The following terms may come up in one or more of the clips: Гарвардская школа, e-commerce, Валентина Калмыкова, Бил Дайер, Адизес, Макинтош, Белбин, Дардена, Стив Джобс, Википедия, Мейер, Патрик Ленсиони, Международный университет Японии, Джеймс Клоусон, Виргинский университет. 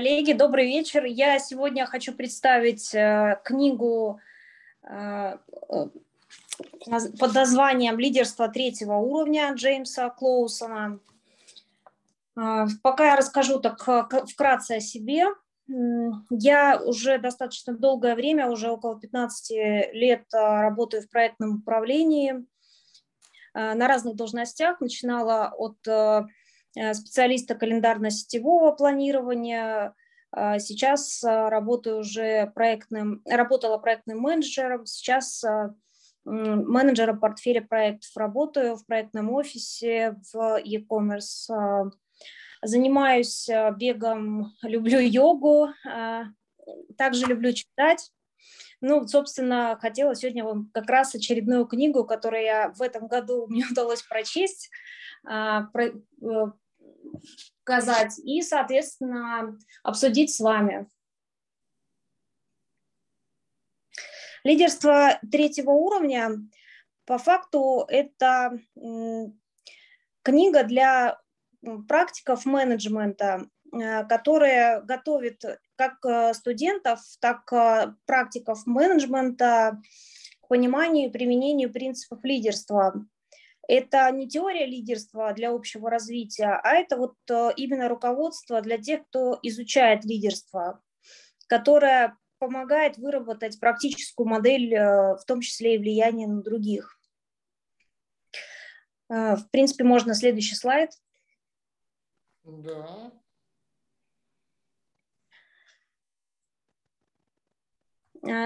Коллеги, добрый вечер. Я сегодня хочу представить книгу под названием «Лидерство третьего уровня» Джеймса Клоусона. Пока я расскажу так вкратце о себе. Я уже достаточно долгое время, уже около 15 лет работаю в проектном управлении на разных должностях. Начинала от специалиста календарно-сетевого планирования. Сейчас работала проектным менеджером, сейчас менеджером портфеля проектов. Работаю в проектном офисе, в e-commerce. Занимаюсь бегом, люблю йогу, также люблю читать. Ну, собственно, хотела сегодня вам как раз очередную книгу, которую я в этом году мне удалось прочесть, показать и, соответственно, обсудить с вами. Лидерство третьего уровня, по факту, это книга для практиков менеджмента, которая готовит как студентов, так и практиков менеджмента к пониманию и применению принципов лидерства. Это не теория лидерства для общего развития, а это вот именно руководство для тех, кто изучает лидерство, которое помогает выработать практическую модель, в том числе и влияние на других. В принципе, можно следующий слайд. Да.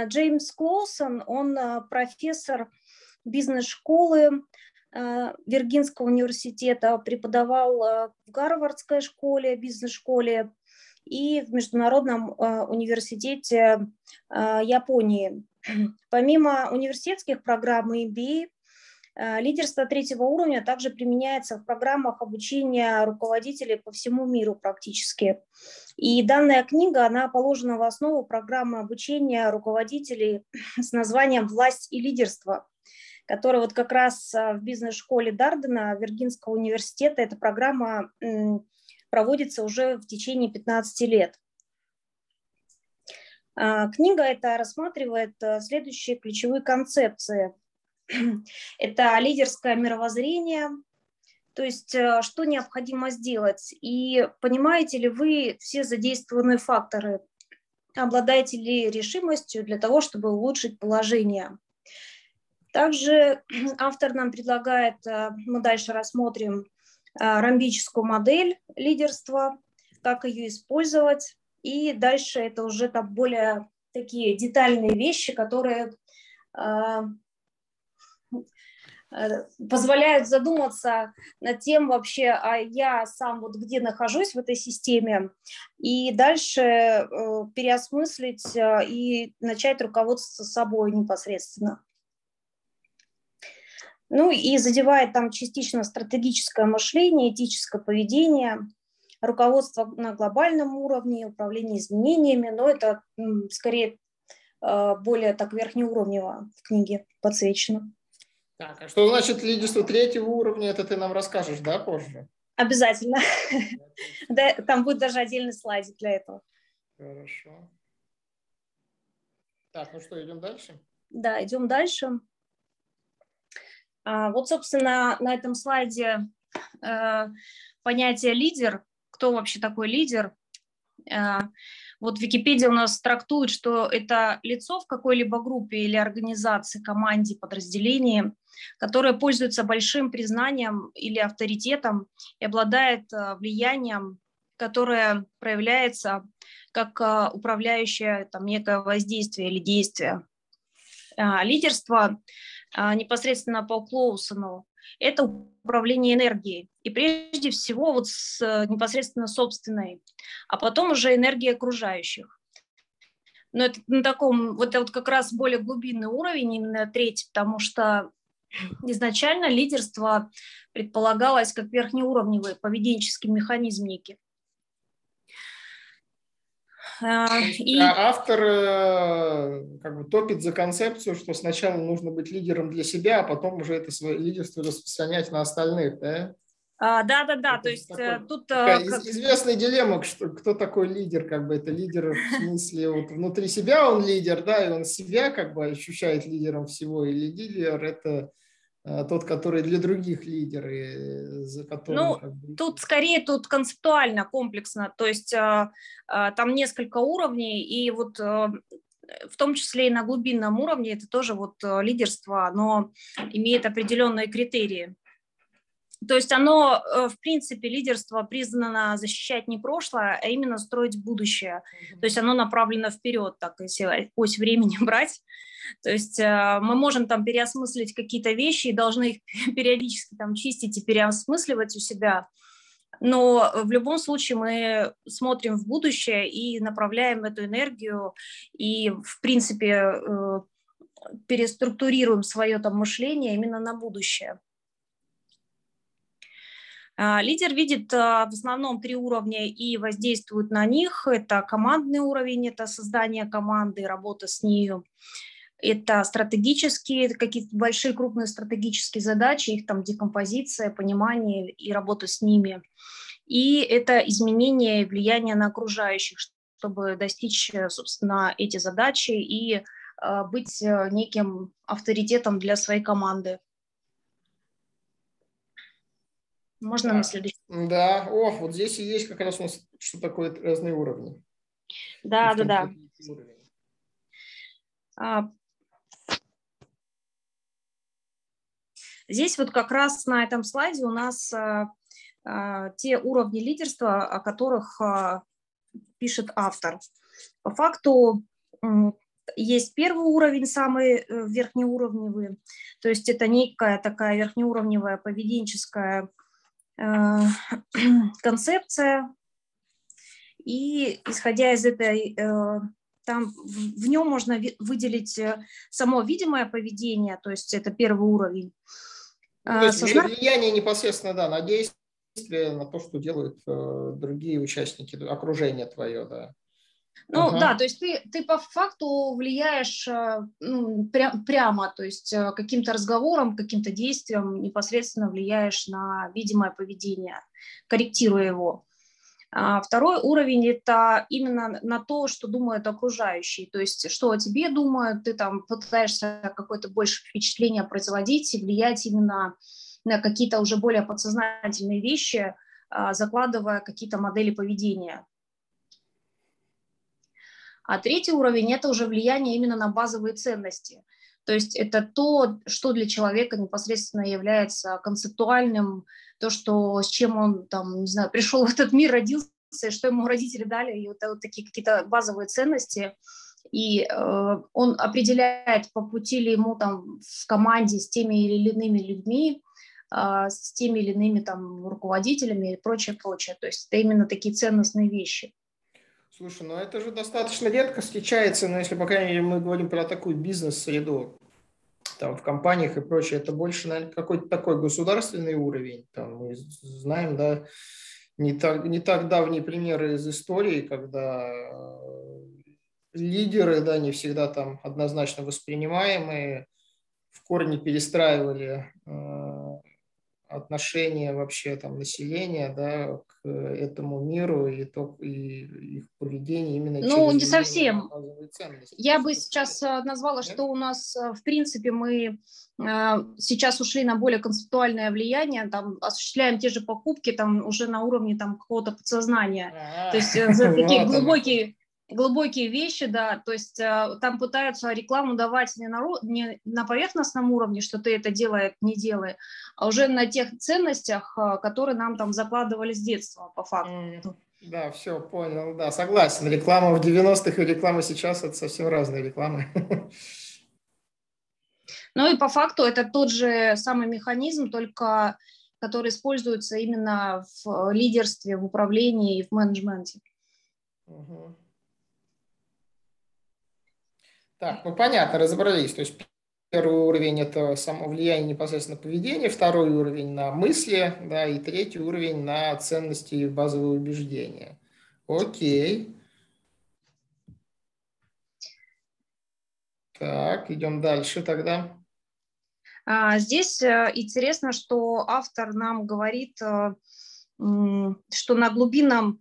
Джеймс Клоусон, он профессор бизнес-школы Виргинского университета, преподавал в Гарвардской школе, бизнес-школе и в Международном университете Японии. Помимо университетских программ и MBA, лидерство третьего уровня также применяется в программах обучения руководителей по всему миру практически. И данная книга, она положена в основу программы обучения руководителей с названием «Власть и лидерство», которая вот как раз в бизнес-школе Дардена Виргинского университета, эта программа проводится уже в течение 15 лет. Книга эта рассматривает следующие ключевые концепции. Это лидерское мировоззрение, то есть что необходимо сделать, и понимаете ли вы все задействованные факторы, обладаете ли решимостью для того, чтобы улучшить положение. Также автор нам предлагает, мы дальше рассмотрим ромбическую модель лидерства, как ее использовать, и дальше это уже там более такие детальные вещи, которые позволяют задуматься над тем вообще, а я сам вот где нахожусь в этой системе, и дальше переосмыслить и начать руководство собой непосредственно. Ну и задевает там частично стратегическое мышление, этическое поведение, руководство на глобальном уровне, управление изменениями, но это скорее более так верхнеуровнево в книге подсвечено. Так, а что значит лидерство третьего уровня, это ты нам расскажешь, да, позже? Обязательно. Да, там будет даже отдельный слайдик для этого. Хорошо. Так, ну что, идем дальше? Да, идем дальше. Вот, собственно, на этом слайде понятие лидер, кто вообще такой лидер. Вот Википедия у нас трактует, что это лицо в какой-либо группе или организации, команде, подразделении, которое пользуется большим признанием или авторитетом и обладает влиянием, которое проявляется как управляющее там некое воздействие или действие. Лидерство непосредственно по Клоусону – это управление энергией. И прежде всего вот с непосредственно собственной, а потом уже энергией окружающих. Но это на таком, вот это вот как раз более глубинный уровень, именно третий, потому что изначально лидерство предполагалось как верхнеуровневые поведенческие механизмники. И автор как бы топит за концепцию, что сначала нужно быть лидером для себя, а потом уже это свое лидерство распространять на остальных, да? Да, то есть такой, тут... Известная дилемма, что, кто такой лидер, как бы это лидер в смысле, вот внутри себя он лидер, да, и он себя как бы ощущает лидером всего, или лидер это... тот, который для других лидеров, за которым... Ну, как бы... тут скорее концептуально, комплексно, то есть там несколько уровней, и вот в том числе и на глубинном уровне это тоже вот лидерство, оно имеет определенные критерии. То есть оно, в принципе, лидерство признано защищать не прошлое, а именно строить будущее. То есть оно направлено вперед, так если ось времени брать. То есть мы можем там переосмыслить какие-то вещи и должны их периодически там чистить и переосмысливать у себя. Но в любом случае мы смотрим в будущее и направляем эту энергию и, в принципе, переструктурируем свое там мышление именно на будущее. Лидер видит в основном три уровня и воздействует на них. Это командный уровень, это создание команды, работа с нею. Это стратегические, какие-то большие крупные стратегические задачи, их там декомпозиция, понимание и работа с ними. И это изменение влияния на окружающих, чтобы достичь, собственно, эти задачи и быть неким авторитетом для своей команды. Можно на следующий? Да, вот здесь и есть как раз у нас, что такое разные уровни. Да. Здесь вот как раз на этом слайде у нас те уровни лидерства, о которых пишет автор. По факту есть первый уровень, самый верхнеуровневый, то есть это некая такая верхнеуровневая поведенческая концепция, и исходя из этой, там в нем можно выделить само видимое поведение, то есть это первый уровень. То есть влияние непосредственно, да, на действие, на то, что делают другие участники, окружение твое, да. Ну да, то есть ты по факту влияешь прямо, то есть каким-то разговором, каким-то действием непосредственно влияешь на видимое поведение, корректируя его. Второй уровень – это именно на то, что думают окружающие, то есть что о тебе думают, ты там пытаешься какое-то больше впечатление производить и влиять именно на какие-то уже более подсознательные вещи, закладывая какие-то модели поведения. А третий уровень – это уже влияние именно на базовые ценности. То есть это то, что для человека непосредственно является концептуальным, то, что, с чем он там, не знаю, пришел в этот мир, родился, что ему родители дали, и вот такие какие-то базовые ценности. И он определяет, по пути ли ему там в команде с теми или иными людьми, с теми или иными там руководителями и прочее, прочее. То есть это именно такие ценностные вещи. Слушай, ну это же достаточно редко встречается, но если, по крайней мере, мы говорим про такую бизнес-среду, там, в компаниях и прочее, это больше, наверное, какой-то такой государственный уровень. Там, мы знаем, да, не так давние примеры из истории, когда лидеры, да, не всегда там однозначно воспринимаемые, в корне перестраивали отношение вообще там населения, да, к этому миру и их поведение именно. Ну, не совсем. Я бы сейчас назвала, что у нас, в принципе, мы сейчас ушли на более концептуальное влияние, там, осуществляем те же покупки, там, уже на уровне там какого-то подсознания. То есть такие глубокие вещи, да, то есть там пытаются рекламу давать не на поверхностном уровне, что ты это делаешь, не делай, а уже на тех ценностях, которые нам там закладывали с детства, по факту. Да, все, понял, да, согласен. Реклама в 90-х и реклама сейчас – это совсем разные рекламы. Ну и по факту это тот же самый механизм, только который используется именно в лидерстве, в управлении и в менеджменте. Так, ну понятно, разобрались. То есть первый уровень – это само влияние непосредственно на поведение, второй уровень – на мысли, да, и третий уровень – на ценности и базовые убеждения. Окей. Так, идем дальше тогда. Здесь интересно, что автор нам говорит, что на глубинном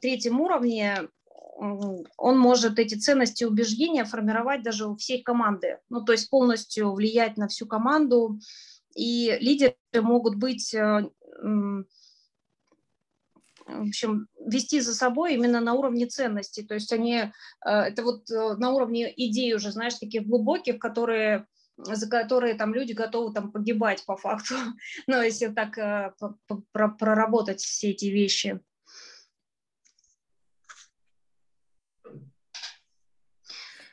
третьем уровне он может эти ценности и убеждения формировать даже у всей команды, ну, то есть полностью влиять на всю команду, и лидеры могут быть, в общем, вести за собой именно на уровне ценностей, то есть они, это вот на уровне идей уже, знаешь, таких глубоких, которые, за которые там люди готовы там погибать по факту, ну, если так проработать все эти вещи.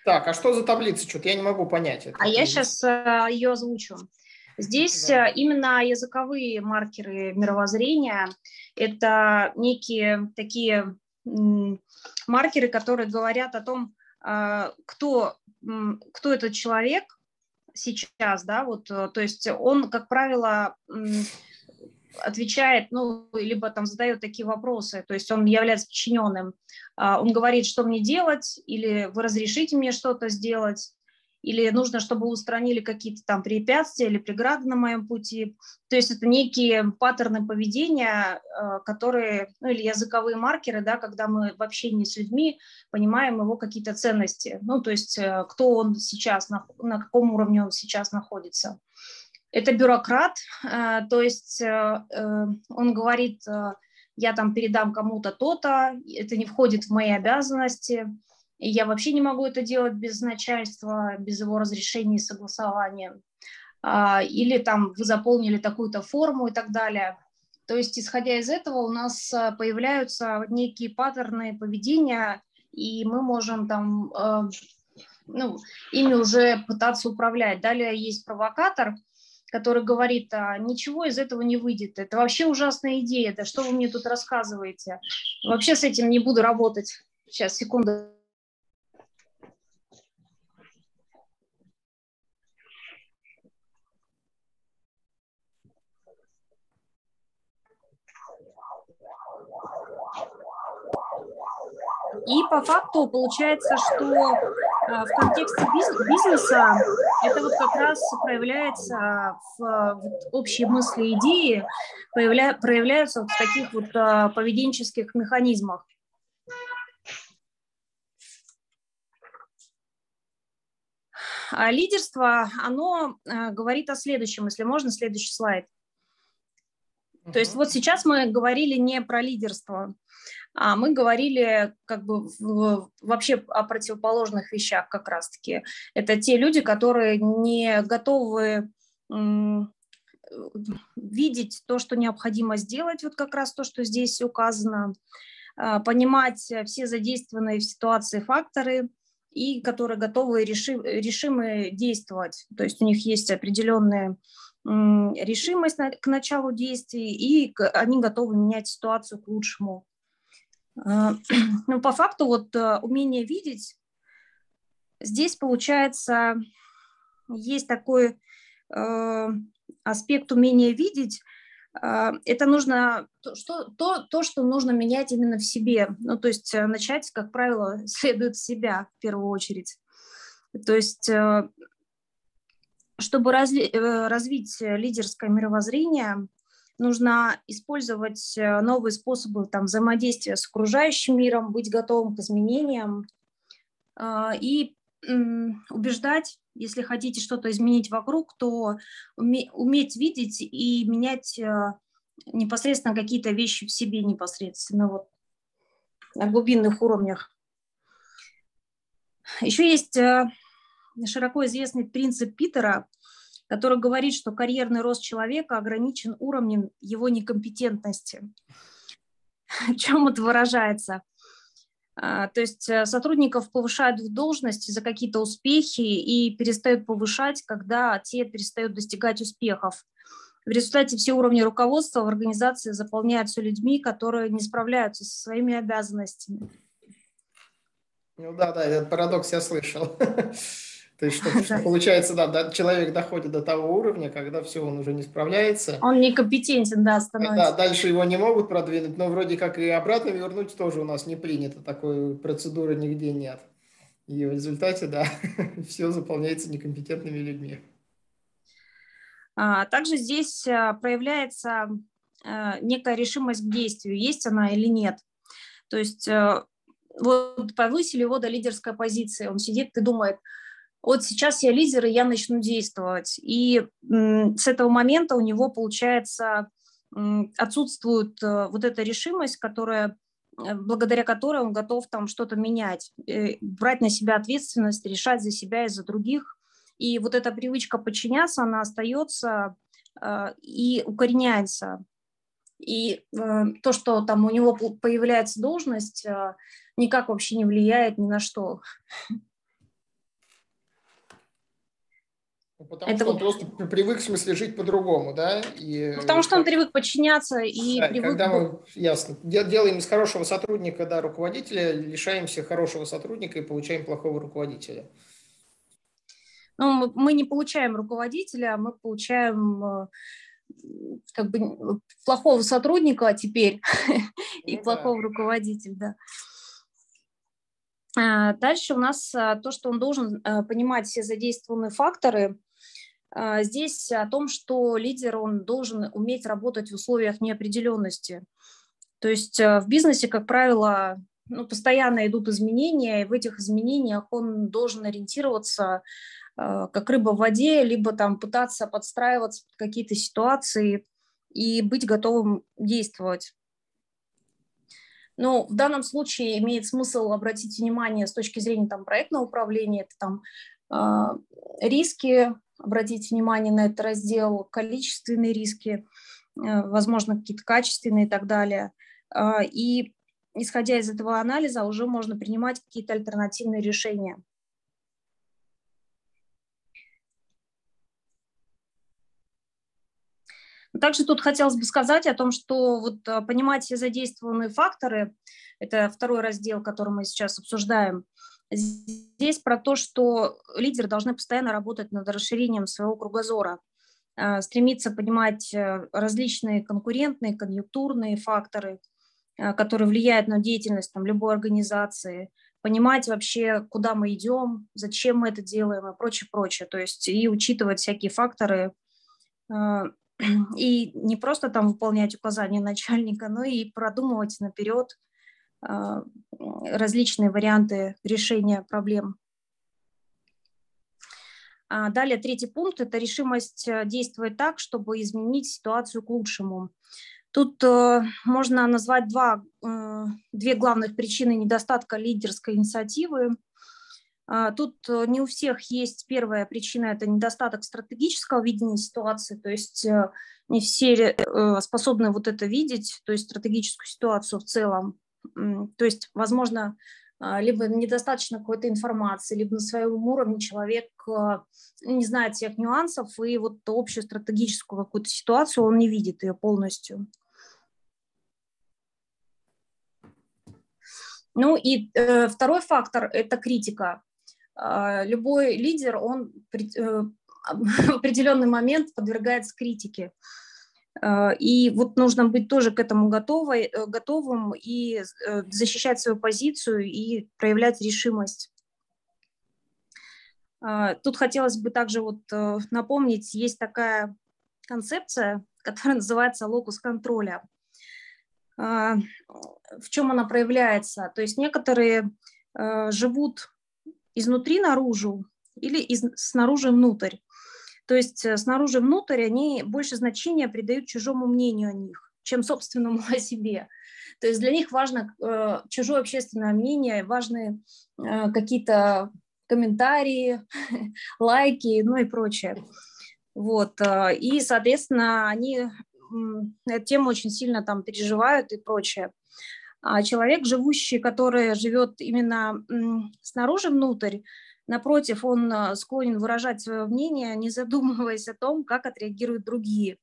Так, а что за таблица? Что-то я не могу понять. Это. А я сейчас ее озвучу. Здесь именно языковые маркеры мировоззрения. Это некие такие маркеры, которые говорят о том, кто этот человек сейчас, да, вот, то есть он, как правило, отвечает, ну, либо там задает такие вопросы, то есть он является подчиненным, он говорит, что мне делать, или вы разрешите мне что-то сделать, или нужно, чтобы устранили какие-то там препятствия или преграды на моем пути, то есть это некие паттерны поведения, которые, ну, или языковые маркеры, да, когда мы в общении с людьми понимаем его какие-то ценности, ну, то есть кто он сейчас, на каком уровне он сейчас находится. Это бюрократ, то есть он говорит, я там передам кому-то то-то, это не входит в мои обязанности, и я вообще не могу это делать без начальства, без его разрешения и согласования. Или там вы заполнили такую-то форму и так далее. То есть, исходя из этого, у нас появляются некие паттерны поведения, и мы можем там, ну, ими уже пытаться управлять. Далее есть провокатор, который говорит, ничего из этого не выйдет, это вообще ужасная идея, да что вы мне тут рассказываете, вообще с этим не буду работать. Сейчас, секунду. И по факту получается, что в контексте бизнеса это вот как раз проявляется в общие мысли, идеи, проявляются в таких вот поведенческих механизмах. А лидерство, оно говорит о следующем, если можно, следующий слайд. То есть вот сейчас мы говорили не про лидерство, а мы говорили как бы вообще о противоположных вещах как раз-таки. Это те люди, которые не готовы видеть то, что необходимо сделать, вот как раз то, что здесь указано, понимать все задействованные в ситуации факторы и которые готовы решимы действовать. То есть у них есть определенные... решимость к началу действий, и они готовы менять ситуацию к лучшему. Но по факту вот умение видеть, здесь получается есть такой аспект умения видеть, это нужно то, что нужно менять именно в себе, ну, то есть начать, как правило, следует себя в первую очередь. То есть чтобы развить лидерское мировоззрение, нужно использовать новые способы там, взаимодействия с окружающим миром, быть готовым к изменениям и убеждать, если хотите что-то изменить вокруг, то уметь видеть и менять непосредственно какие-то вещи в себе непосредственно вот, на глубинных уровнях. Еще есть... широко известный принцип Питера, который говорит, что карьерный рост человека ограничен уровнем его некомпетентности. В чем это выражается? То есть сотрудников повышают в должности за какие-то успехи и перестают повышать, когда те перестают достигать успехов. В результате все уровни руководства в организации заполняются людьми, которые не справляются со своими обязанностями. Ну да, этот парадокс я слышал. То есть, что, получается, да, человек доходит до того уровня, когда все, он уже не справляется. Он некомпетентен, да, становится. Да, дальше его не могут продвинуть, но вроде как и обратно вернуть тоже у нас не принято. Такой процедуры нигде нет. И в результате, да, все заполняется некомпетентными людьми. Также здесь проявляется некая решимость к действию, есть она или нет. То есть вот повысили его до лидерской позиции, он сидит и думает: вот сейчас я лидер, и я начну действовать. И с этого момента у него, получается, отсутствует вот эта решимость, благодаря которой он готов там что-то менять, брать на себя ответственность, решать за себя и за других. И вот эта привычка подчиняться, она остается и укореняется. И то, что там у него появляется должность, никак вообще не влияет ни на что. Потому это что он просто привык, в смысле, жить по-другому, да? И... Потому что он привык подчиняться и да, привык... Когда мы, ясно, делаем из хорошего сотрудника, да, руководителя, лишаемся хорошего сотрудника и получаем плохого руководителя. Ну, мы не получаем руководителя, мы получаем как бы плохого сотрудника теперь и плохого руководителя, да. Дальше у нас то, что он должен понимать все задействованные факторы. Здесь о том, что лидер, он должен уметь работать в условиях неопределенности. То есть в бизнесе, как правило, ну, постоянно идут изменения, и в этих изменениях он должен ориентироваться как рыба в воде, либо там пытаться подстраиваться под какие-то ситуации и быть готовым действовать. Ну, в данном случае имеет смысл обратить внимание с точки зрения там, проектного управления, это там риски, обратить внимание на этот раздел, количественные риски, возможно, какие-то качественные и так далее. И, исходя из этого анализа, уже можно принимать какие-то альтернативные решения. Также тут хотелось бы сказать о том, что вот понимать все задействованные факторы, это второй раздел, который мы сейчас обсуждаем, здесь про то, что лидеры должны постоянно работать над расширением своего кругозора, стремиться понимать различные конкурентные, конъюнктурные факторы, которые влияют на деятельность там, любой организации, понимать вообще, куда мы идем, зачем мы это делаем и прочее, прочее. То есть и учитывать всякие факторы, и не просто там выполнять указания начальника, но и продумывать наперед различные варианты решения проблем. Далее третий пункт – это решимость действовать так, чтобы изменить ситуацию к лучшему. Тут можно назвать две главных причины недостатка лидерской инициативы. Тут не у всех есть первая причина – это недостаток стратегического видения ситуации, то есть не все способны вот это видеть, то есть стратегическую ситуацию в целом. То есть, возможно, либо недостаточно какой-то информации, либо на своем уровне человек не знает всех нюансов, и вот общую стратегическую какую-то ситуацию он не видит ее полностью. Ну и второй фактор – это критика. Любой лидер, он в определенный момент подвергается критике. И вот нужно быть тоже к этому готовым и защищать свою позицию и проявлять решимость. Тут хотелось бы также вот напомнить, есть такая концепция, которая называется локус контроля. В чем она проявляется? То есть некоторые живут изнутри наружу или снаружи внутрь. То есть снаружи внутрь они больше значения придают чужому мнению о них, чем собственному о себе. То есть для них важно чужое общественное мнение, важны какие-то комментарии, лайки, ну и прочее. Вот. И, соответственно, они эту тему очень сильно там переживают и прочее. А человек, живущий, который живет именно снаружи внутрь, напротив, он склонен выражать свое мнение, не задумываясь о том, как отреагируют другие.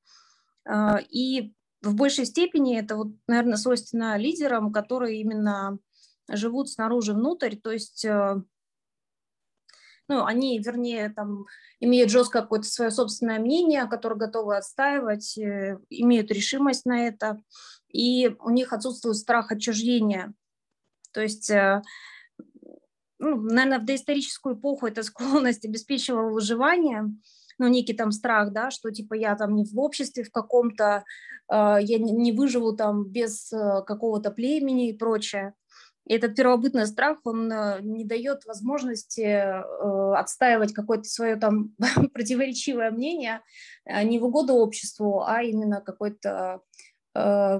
И в большей степени это, вот, наверное, свойственно лидерам, которые именно живут снаружи внутрь, то есть ну, они, вернее, там, имеют жесткое какое-то свое собственное мнение, которое готовы отстаивать, имеют решимость на это, и у них отсутствует страх отчуждения. То есть, ну, наверное, в доисторическую эпоху эта склонность обеспечивала выживание, ну, некий там страх, да, что типа я там не в обществе в каком-то, я не выживу там без какого-то племени и прочее. И этот первобытный страх, он не дает возможности отстаивать какое-то свое там противоречивое мнение не в угоду обществу, а именно какой-то,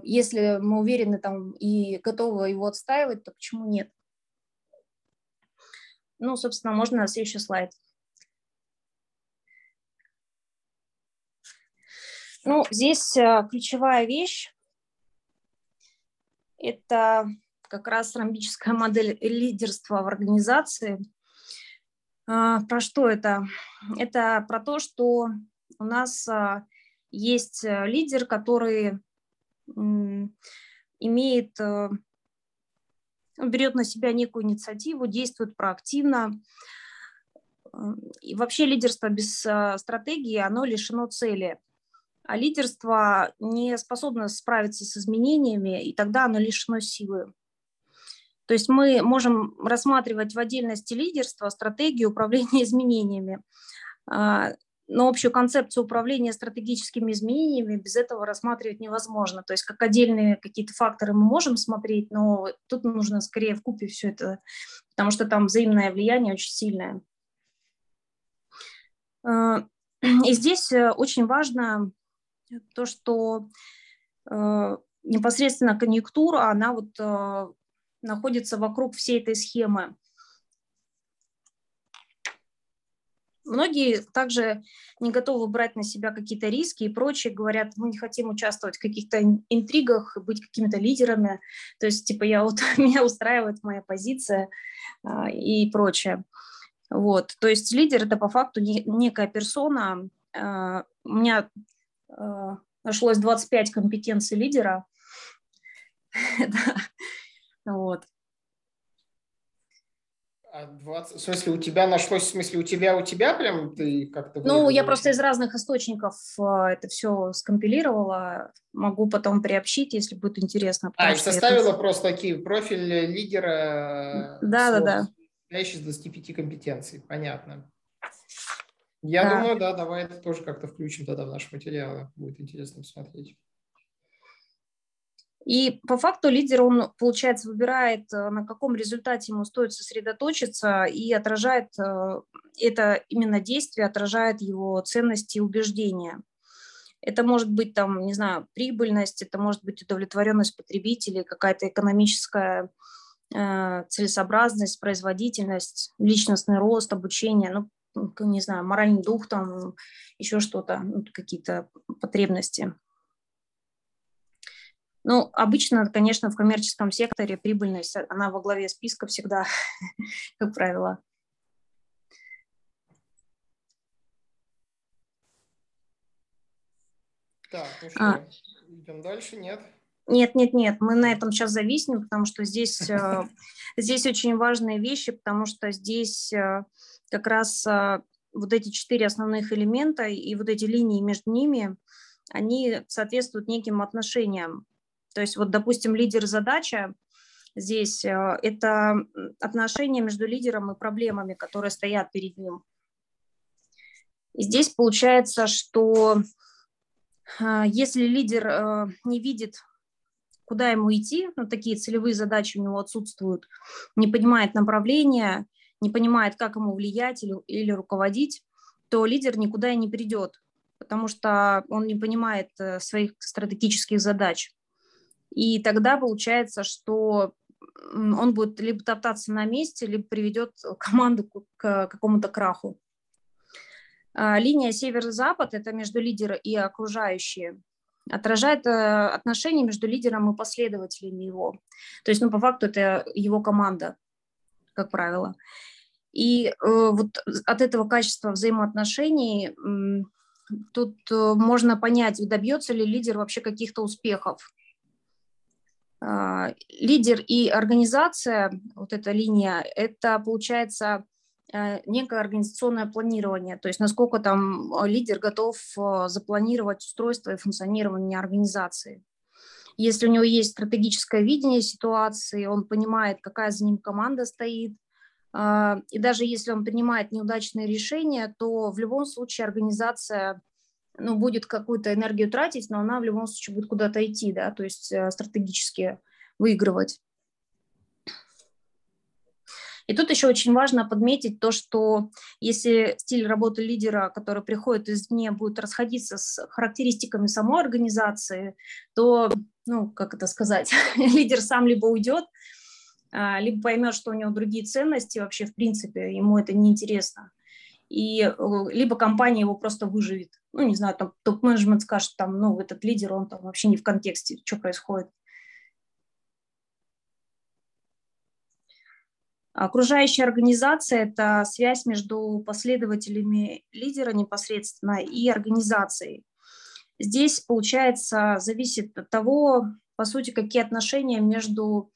если мы уверены там и готовы его отстаивать, то почему нет? Ну, собственно, можно на следующий слайд. Ну, здесь ключевая вещь – это как раз ромбическая модель лидерства в организации. Про что это? Это про то, что у нас есть лидер, который имеет, берет на себя некую инициативу, действует проактивно. И вообще лидерство без стратегии, оно лишено цели. А лидерство не способно справиться с изменениями, и тогда оно лишено силы. То есть мы можем рассматривать в отдельности лидерство, стратегию управления изменениями, но общую концепцию управления стратегическими изменениями без этого рассматривать невозможно. То есть как отдельные какие-то факторы мы можем смотреть, но тут нужно скорее вкупе все это, потому что там взаимное влияние очень сильное. И здесь очень важно то, что непосредственно конъюнктура, она вот находится вокруг всей этой схемы. Многие также не готовы брать на себя какие-то риски и прочее, говорят, мы не хотим участвовать в каких-то интригах, быть какими-то лидерами, то есть типа я вот, меня устраивает моя позиция и прочее. Вот. То есть лидер – это по факту некая персона. У меня нашлось 25 компетенций лидера. Вот. А 20, в смысле, у тебя нашлось, в смысле, у тебя прям ты как-то... Ну, я просто из разных источников это все скомпилировала. Могу потом приобщить, если будет интересно. А, составила это... просто такие профиль лидера... Да-да-да. Из 25 компетенций, понятно. Я думаю, да, давай это тоже как-то включим тогда в наши материалы. Будет интересно посмотреть. И по факту лидер, он, получается, выбирает, на каком результате ему стоит сосредоточиться, и отражает это именно действие, отражает его ценности и убеждения. Это может быть, там, не знаю, прибыльность, это может быть удовлетворенность потребителей, какая-то экономическая целесообразность, производительность, личностный рост, обучение, ну, не знаю, моральный дух, там, еще что-то, какие-то потребности. Ну, обычно, конечно, в коммерческом секторе прибыльность, она во главе списка всегда, как правило. Так, ну что, идем дальше, нет? Нет, мы на этом сейчас зависнем, потому что здесь очень важные вещи, потому что здесь как раз вот эти 4 основных элемента и вот эти линии между ними, они соответствуют неким отношениям. То есть вот, допустим, лидер-задача здесь – это отношения между лидером и проблемами, которые стоят перед ним. И здесь получается, что если лидер не видит, куда ему идти, ну, такие целевые задачи у него отсутствуют, не понимает направления, не понимает, как ему влиять или руководить, то лидер никуда и не придет, потому что он не понимает своих стратегических задач. И тогда получается, что он будет либо топтаться на месте, либо приведет команду к какому-то краху. Линия север-запад – это между лидером и окружающие. Отражает отношения между лидером и последователями его. То есть, ну, по факту, это его команда, как правило. И вот от этого качества взаимоотношений тут можно понять, добьется ли лидер вообще каких-то успехов. Лидер и организация, вот эта линия, это, получается, некое организационное планирование, то есть насколько там лидер готов запланировать устройство и функционирование организации. Если у него есть стратегическое видение ситуации, он понимает, какая за ним команда стоит, И даже если он принимает неудачные решения, то в любом случае организация, ну, будет какую-то энергию тратить, но она в любом случае будет куда-то идти, да, то есть стратегически выигрывать. И тут еще очень важно подметить то, что если стиль работы лидера, который приходит извне, будет расходиться с характеристиками самой организации, то, ну, как это сказать, лидер сам либо уйдет, либо поймет, что у него другие ценности, вообще, в принципе, ему это неинтересно. И либо компания его просто выживет. Ну, не знаю, там топ-менеджмент скажет, там, ну, этот лидер, он там вообще не в контексте, что происходит. Окружающая организация – это связь между последователями лидера непосредственно и организацией. Здесь, получается, зависит от того, по сути, какие отношения между,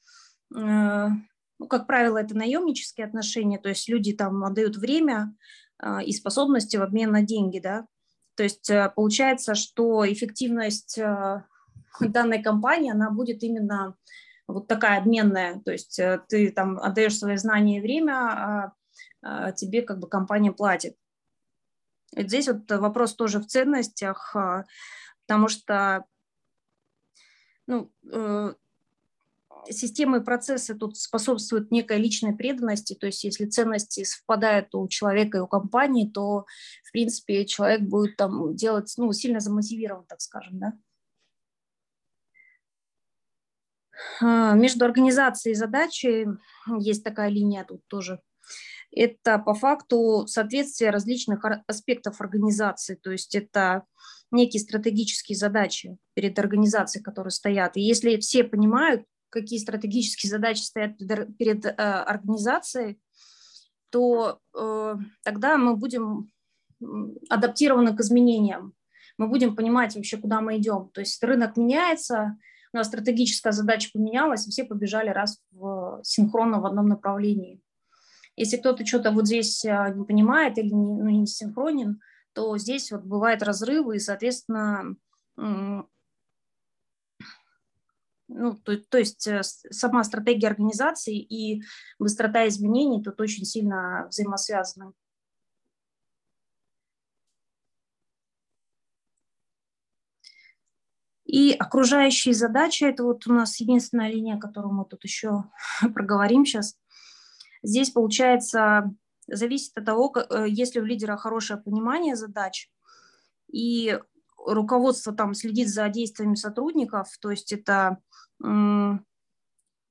ну, как правило, это наемнические отношения, то есть люди там отдают время и способности в обмен на деньги, да. То есть получается, что эффективность данной компании, она будет именно вот такая обменная, то есть ты там отдаешь свои знания и время, а тебе как бы компания платит. И здесь вот вопрос тоже в ценностях, потому что, ну, системы и процессы тут способствуют некой личной преданности, то есть если ценности совпадают у человека и у компании, то, в принципе, человек будет там делать, ну, сильно замотивирован, так скажем, да. Между организацией и задачей есть такая линия тут тоже. Это по факту соответствие различных аспектов организации, то есть это некие стратегические задачи перед организацией, которые стоят. И если все понимают, какие стратегические задачи стоят перед организацией, то тогда мы будем адаптированы к изменениям, мы будем понимать вообще, куда мы идем. То есть рынок меняется, у нас стратегическая задача поменялась, и все побежали раз в синхронно в одном направлении. Если кто-то что-то вот здесь не понимает или не, ну, не синхронен, то здесь вот бывают разрывы, и, соответственно, ну, то есть сама стратегия организации и быстрота изменений тут очень сильно взаимосвязаны. И окружающие задачи – это вот у нас единственная линия, которую мы тут еще проговорим сейчас. Здесь, получается, зависит от того, есть ли у лидера хорошее понимание задач, и руководство там следит за действиями сотрудников, то есть это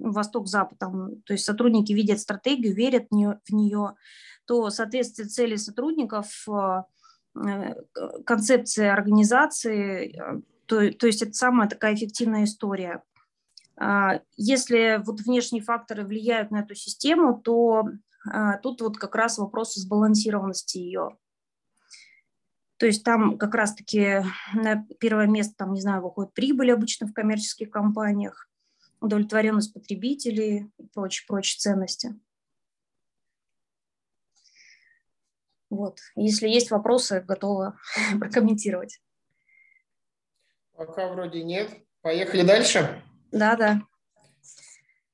восток-запад, то есть сотрудники видят стратегию, верят в нее, то соответствие цели сотрудников, концепция организации – То есть это самая такая эффективная история. Если вот внешние факторы влияют на эту систему, то тут вот как раз вопрос сбалансированности ее. То есть там как раз-таки на первое место, там, не знаю, выходит прибыль обычно в коммерческих компаниях, удовлетворенность потребителей и прочие ценности. Вот. Если есть вопросы, готова прокомментировать. Пока вроде нет. Поехали дальше? Да.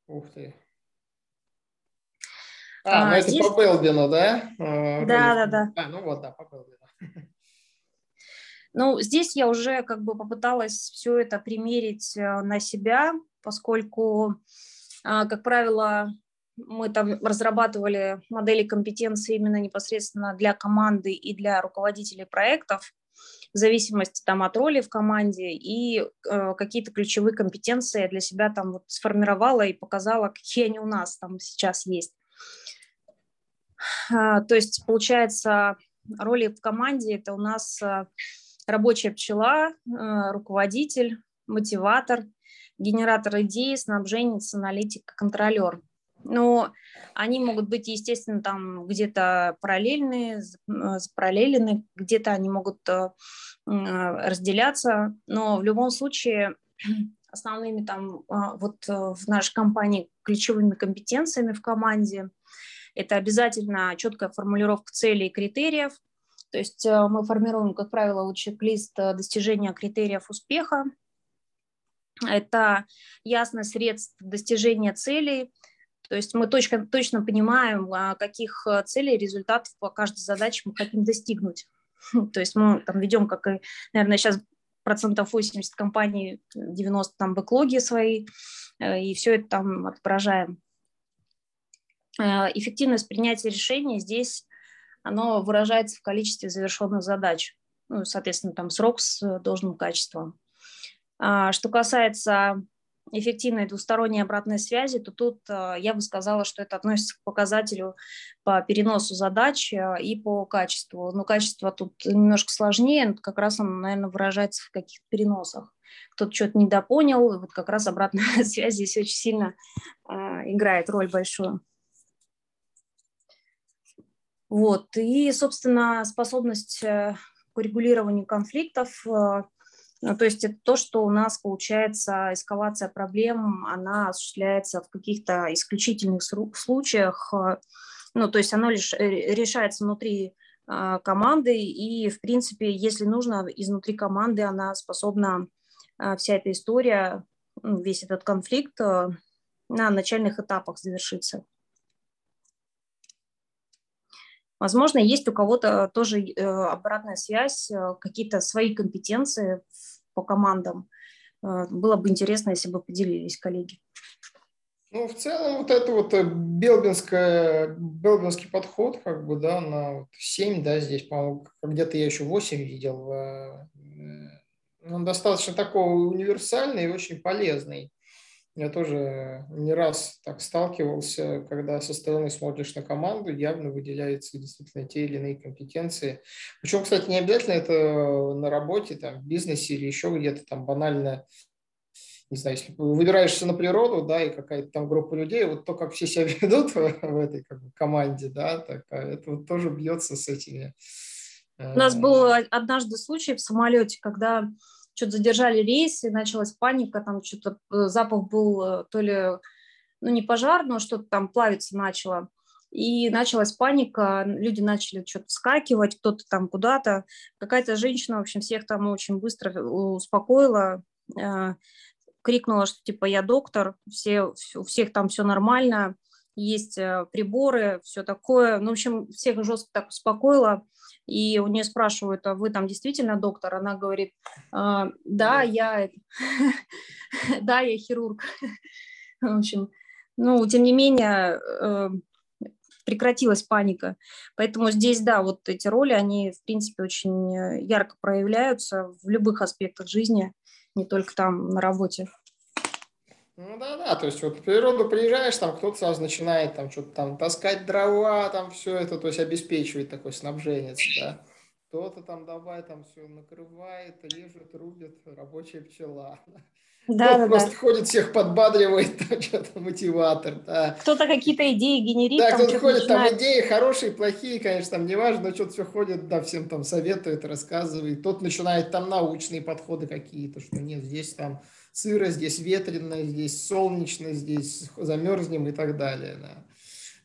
Ух ты. А здесь... это по Белбину, да? Да. По Белбину. Ну, здесь я уже как бы попыталась все это примерить на себя, поскольку, как правило, мы там разрабатывали модели компетенции именно непосредственно для команды и для руководителей проектов, в зависимости там от роли в команде, и какие-то ключевые компетенции я для себя там вот сформировала и показала, какие они у нас там сейчас есть. То есть, получается, роли в команде – это у нас рабочая пчела, руководитель, мотиватор, генератор идей, снабженец, аналитик, контролер. Но они могут быть, естественно, там где-то параллельные, запараллелены, где-то они могут разделяться, но в любом случае основными там вот в нашей компании ключевыми компетенциями в команде это обязательно четкая формулировка целей и критериев, то есть мы формируем, как правило, лучший лист достижения критериев успеха, это ясность средств достижения целей, То есть мы точно понимаем, каких целей, результатов по каждой задаче мы хотим достигнуть. То есть мы там ведем, как и, наверное, сейчас 80% компаний, 90% там бэклоги свои, и все это там отображаем. Эффективность принятия решений здесь, оно выражается в количестве завершенных задач. Ну, соответственно, там срок с должным качеством. Что касается эффективной двусторонней обратной связи, то тут я бы сказала, что это относится к показателю по переносу задач и по качеству. Но качество тут немножко сложнее, но как раз оно, наверное, выражается в каких-то переносах. Кто-то что-то недопонял, и вот как раз обратная связь здесь очень сильно играет роль большую. Вот. И, собственно, способность к регулированию конфликтов. То есть это то, что у нас получается эскалация проблем, она осуществляется в каких-то исключительных случаях, ну, то есть оно лишь решается внутри команды, и, в принципе, если нужно, изнутри команды она способна, вся эта история, весь этот конфликт на начальных этапах завершиться. Возможно, есть у кого-то тоже обратная связь, какие-то свои компетенции по командам. Было бы интересно, если бы поделились, коллеги. Ну, в целом, вот это вот белбинский подход, как бы, да, на 7, да, здесь, по-моему, где-то я еще 8 видел. Он достаточно такой универсальный и очень полезный. Я тоже не раз так сталкивался, когда со стороны смотришь на команду, явно выделяются действительно те или иные компетенции. Причем, кстати, не обязательно это на работе, там, в бизнесе или еще где-то там банально, не знаю, если выбираешься на природу, да, и какая-то там группа людей, вот то, как все себя ведут в этой как бы команде, да, так, это вот тоже бьется с этими. У нас был однажды случай в самолете, когда что-то задержали рейс, и началась паника, там что-то запах был, то ли, ну, не пожар, но что-то там плавиться начало. И началась паника, люди начали что-то вскакивать, кто-то там куда-то. Какая-то женщина, в общем, всех там очень быстро успокоила, крикнула, что типа я доктор, у всех там все нормально, есть приборы, все такое. Ну, в общем, всех жестко так успокоила. И у нее спрашивают, а вы там действительно доктор? Она говорит, да, я хирург. В общем, ну, тем не менее, прекратилась паника. Поэтому здесь, да, вот эти роли, они, в принципе, очень ярко проявляются в любых аспектах жизни, не только там на работе. Ну да, то есть вот в природу приезжаешь, там кто-то сразу начинает там что-то там таскать дрова, там все это, то есть обеспечивает такой снабженец, да. Кто-то там давай там все накрывает, режет, рубит, рабочая пчела. Да, да, просто ходит, всех подбадривает, там что-то мотиватор, да. Кто-то какие-то идеи генерит. Да, кто-то ходит, там идеи хорошие, плохие, конечно, там не важно, но что-то все ходит, да, всем там советует, рассказывает. Тот начинает там научные подходы какие-то, что нет, здесь там сыро, здесь ветрено, здесь солнечно, здесь замерзнем и так далее. Да.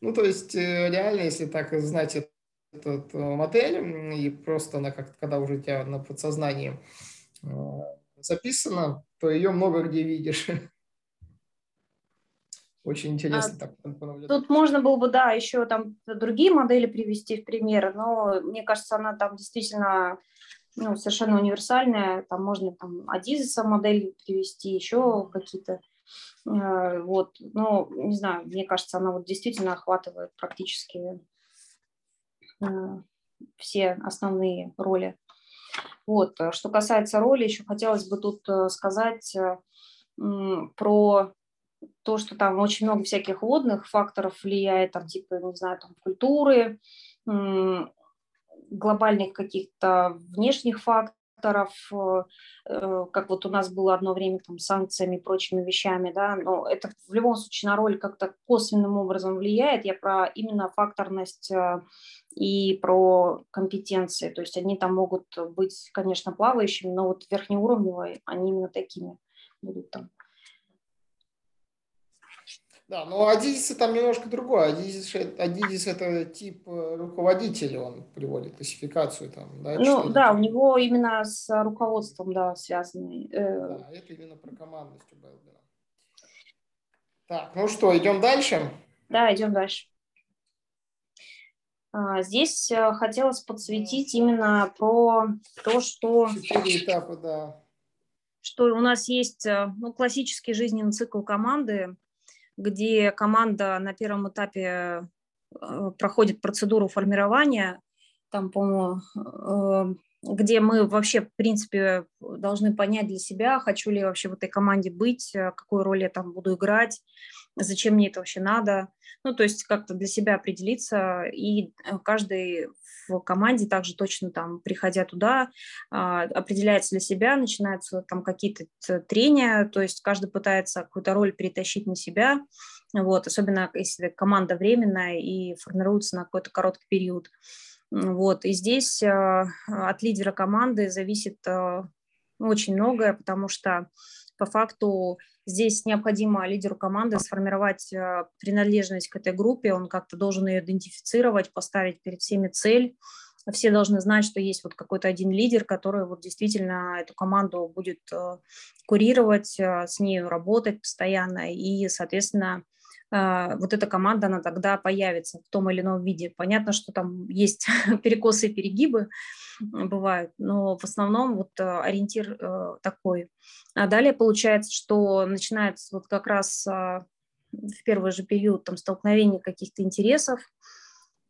Ну, то есть, реально, если так знать этот модель, и просто она как-то, когда уже у тебя на подсознании записана, то ее много где видишь. Очень интересно так понаблюдать. Тут можно было бы, да, еще там другие модели привести в пример, но мне кажется, она там действительно... Ну, совершенно универсальная, там можно там Адизеса модель привести, еще какие-то, вот, но, не знаю, мне кажется, она вот действительно охватывает практически все основные роли. Вот, что касается роли, еще хотелось бы тут сказать про то, что там очень много всяких водных факторов влияет, там, типа, не знаю, там, культуры, глобальных каких-то внешних факторов, как вот у нас было одно время там санкциями и прочими вещами, да, но это в любом случае на роль как-то косвенным образом влияет, я про именно факторность и про компетенции, то есть они там могут быть, конечно, плавающими, но вот верхнеуровневые они именно такими будут там. Да, но Адизес там немножко другое. Адизес это тип руководителя, он приводит классификацию там. Да, ну да, у него именно с руководством, да, связанный. Да, это именно про командность у Белбина. Так, ну что, идем дальше. Да, идем дальше. Здесь хотелось подсветить именно про то, что... Четыре этапа, да. Что у нас есть, ну, классический жизненный цикл команды, где команда на первом этапе проходит процедуру формирования, там, по-моему, где мы вообще, в принципе, должны понять для себя, хочу ли я вообще в этой команде быть, какую роль я там буду играть, зачем мне это вообще надо. Ну, то есть как-то для себя определиться. И каждый в команде также точно там, приходя туда, определяется для себя, начинаются там какие-то трения, то есть каждый пытается какую-то роль перетащить на себя, вот, особенно если команда временная и формируется на какой-то короткий период. Вот, и здесь от лидера команды зависит очень многое, потому что по факту здесь необходимо лидеру команды сформировать принадлежность к этой группе, он как-то должен ее идентифицировать, поставить перед всеми цель. Все должны знать, что есть вот какой-то один лидер, который вот действительно эту команду будет курировать, с ней работать постоянно и, соответственно, вот эта команда, она тогда появится в том или ином виде. Понятно, что там есть перекосы и перегибы, бывают, но в основном вот ориентир такой. А далее получается, что начинается вот как раз в первый же период там столкновение каких-то интересов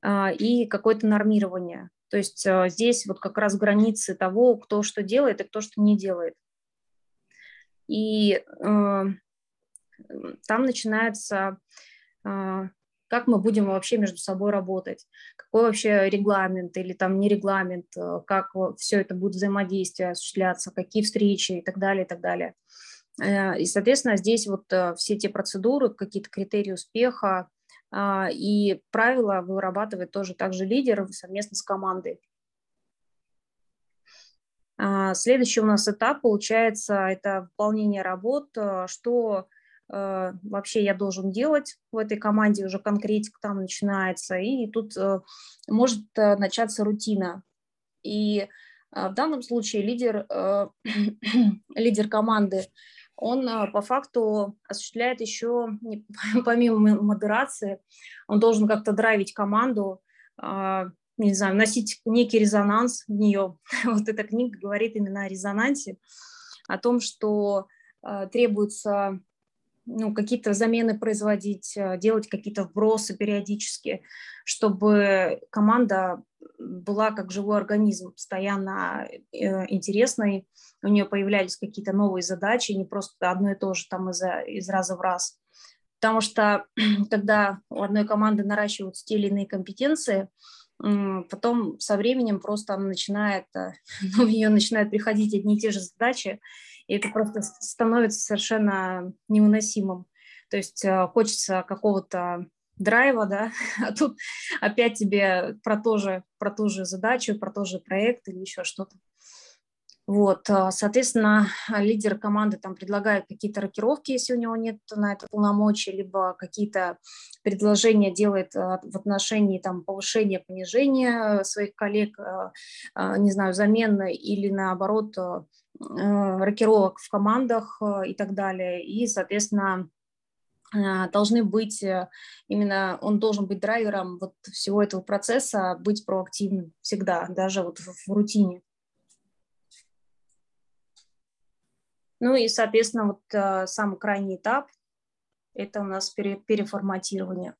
и какое-то нормирование. То есть здесь вот как раз границы того, кто что делает и кто что не делает. И... там начинается, как мы будем вообще между собой работать, какой вообще регламент или там не регламент, как все это будет взаимодействие осуществляться, какие встречи и так далее, и так далее. И, соответственно, здесь вот все те процедуры, какие-то критерии успеха и правила вырабатывает тоже также лидер совместно с командой. Следующий у нас этап, получается, это выполнение работ, что... вообще я должен делать в этой команде, уже конкретика там начинается, и тут может начаться рутина. И в данном случае лидер команды, он по факту осуществляет еще, помимо модерации, он должен как-то драйвить команду, не знаю, вносить некий резонанс в нее. Вот эта книга говорит именно о резонансе, о том, что требуется... ну, какие-то замены производить, делать какие-то вбросы периодически, чтобы команда была как живой организм, постоянно интересной, у нее появлялись какие-то новые задачи, не просто одно и то же там из раза в раз. Потому что когда у одной команды наращиваются те или иные компетенции, потом со временем просто в нее начинают приходить одни и те же задачи, и это просто становится совершенно невыносимым. То есть хочется какого-то драйва, да, а тут опять тебе про ту же задачу, про тот же проект или еще что-то. Вот, соответственно, лидер команды там предлагает какие-то рокировки, если у него нет на это полномочий, либо какие-то предложения делает в отношении там повышения, понижения своих коллег, не знаю, замены или наоборот рокировок в командах и так далее. И, соответственно, он должен быть драйвером вот всего этого процесса, быть проактивным всегда, даже вот в рутине. Ну и, соответственно, вот самый крайний этап – это у нас переформатирование.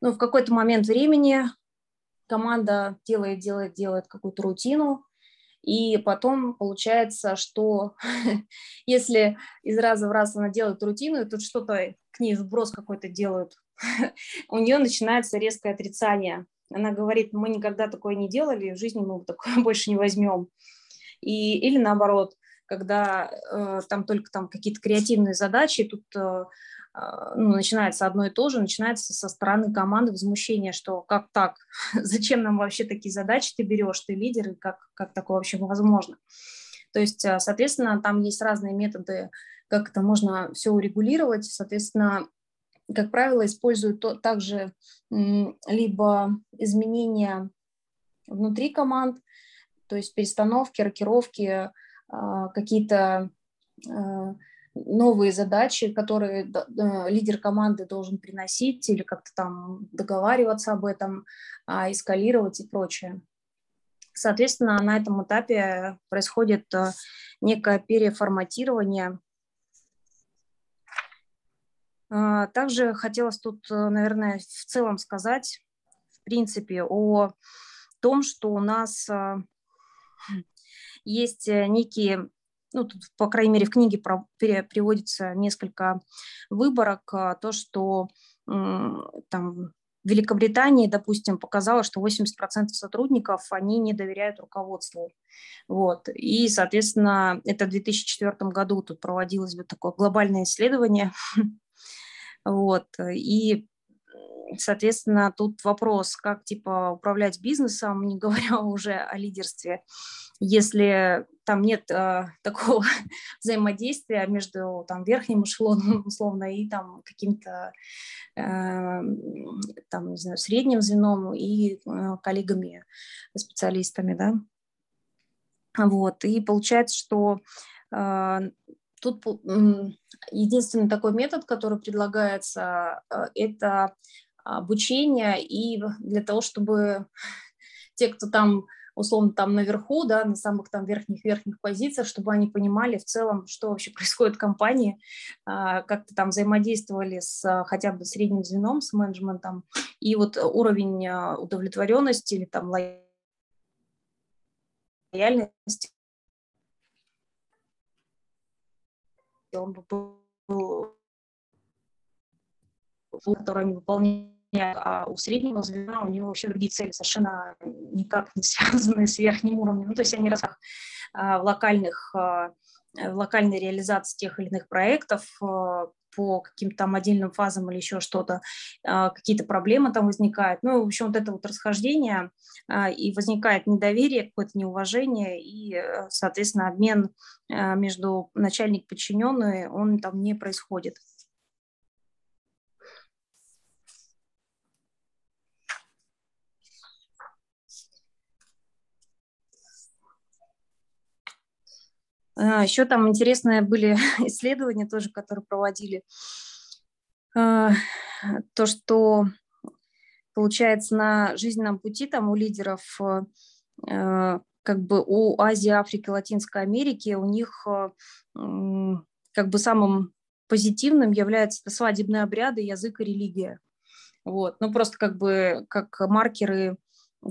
Ну, в какой-то момент времени команда делает какую-то рутину, и потом получается, что если из раза в раз она делает рутину, и тут что-то к ней вброс какой-то делают, у нее начинается резкое отрицание. Она говорит, мы никогда такое не делали, в жизни мы такое больше не возьмем. Или наоборот. Когда там только там какие-то креативные задачи, тут начинается одно и то же, начинается со стороны команды возмущение, что как так, зачем нам вообще такие задачи ты берешь, ты лидер, и как такое вообще возможно. То есть, соответственно, там есть разные методы, как это можно все урегулировать. Соответственно, как правило, используют также либо изменения внутри команд, то есть перестановки, рокировки, какие-то новые задачи, которые лидер команды должен приносить или как-то там договариваться об этом, эскалировать и прочее. Соответственно, на этом этапе происходит некое переформатирование. Также хотелось тут, наверное, в целом сказать, в принципе, о том, что у нас есть некие, ну, тут, по крайней мере, в книге приводится несколько выборок, то, что там в Великобритании, допустим, показало, что 80% сотрудников, они не доверяют руководству. Вот. И, соответственно, это в 2004 году тут проводилось вот такое глобальное исследование. Вот. И, соответственно, тут вопрос, как, типа, управлять бизнесом, не говоря уже о лидерстве, если там нет такого взаимодействия между там верхним эшелоном, условно, и там каким-то там, не знаю, средним звеном и коллегами, специалистами, да. Вот, и получается, что тут единственный такой метод, который предлагается, это обучение, и для того, чтобы те, кто там условно там наверху, да, на самых там верхних позициях, чтобы они понимали в целом, что вообще происходит в компании, как-то там взаимодействовали с хотя бы средним звеном, с менеджментом, и вот уровень удовлетворенности или там лояльности, он был, который они выполняют. А у среднего звена у него вообще другие цели, совершенно никак не связаны с верхним уровнем. Ну, то есть они в локальной реализации тех или иных проектов по каким-то там отдельным фазам или еще что-то, какие-то проблемы там возникают. Ну, в общем, вот это вот расхождение, и возникает недоверие, какое-то неуважение, и, соответственно, обмен между начальник-подчиненный, он там не происходит. Еще там интересные были исследования тоже, которые проводили. То, что получается на жизненном пути там у лидеров, как бы у Азии, Африки, Латинской Америки, у них как бы самым позитивным являются свадебные обряды, язык и религия. Вот. Ну, просто как бы как маркеры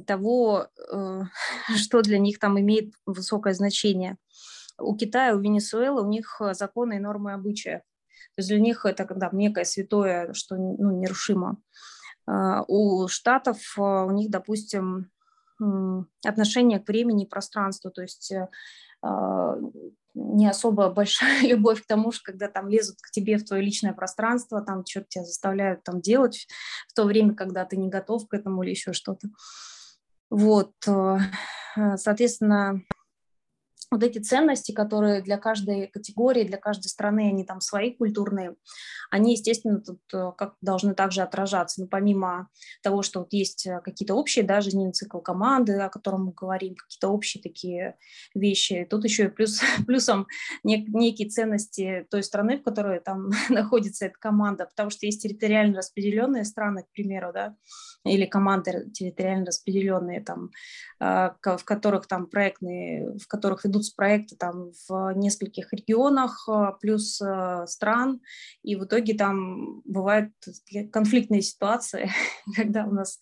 того, что для них там имеет высокое значение. У Китая, у Венесуэлы, у них законы и нормы обычая. То есть для них это там некое святое, что, ну, нерушимо. У Штатов, у них, допустим, отношение к времени и пространству. То есть не особо большая любовь к тому, что когда там лезут к тебе в твое личное пространство, там что-то тебя заставляют там делать в то время, когда ты не готов к этому или еще что-то. Вот, соответственно... Вот эти ценности, которые для каждой категории, для каждой страны, они там свои культурные, они, естественно, тут как должны также отражаться. Но помимо того, что вот есть какие-то общие, да, жизненный цикл команды, о котором мы говорим, какие-то общие такие вещи, тут еще и плюсом некие ценности той страны, в которой там находится эта команда, потому что есть территориально распределенные страны, к примеру, да, или команды территориально распределенные, там, в которых там проектные, в которых идут проекты там в нескольких регионах плюс стран, и в итоге там бывают конфликтные ситуации, когда у нас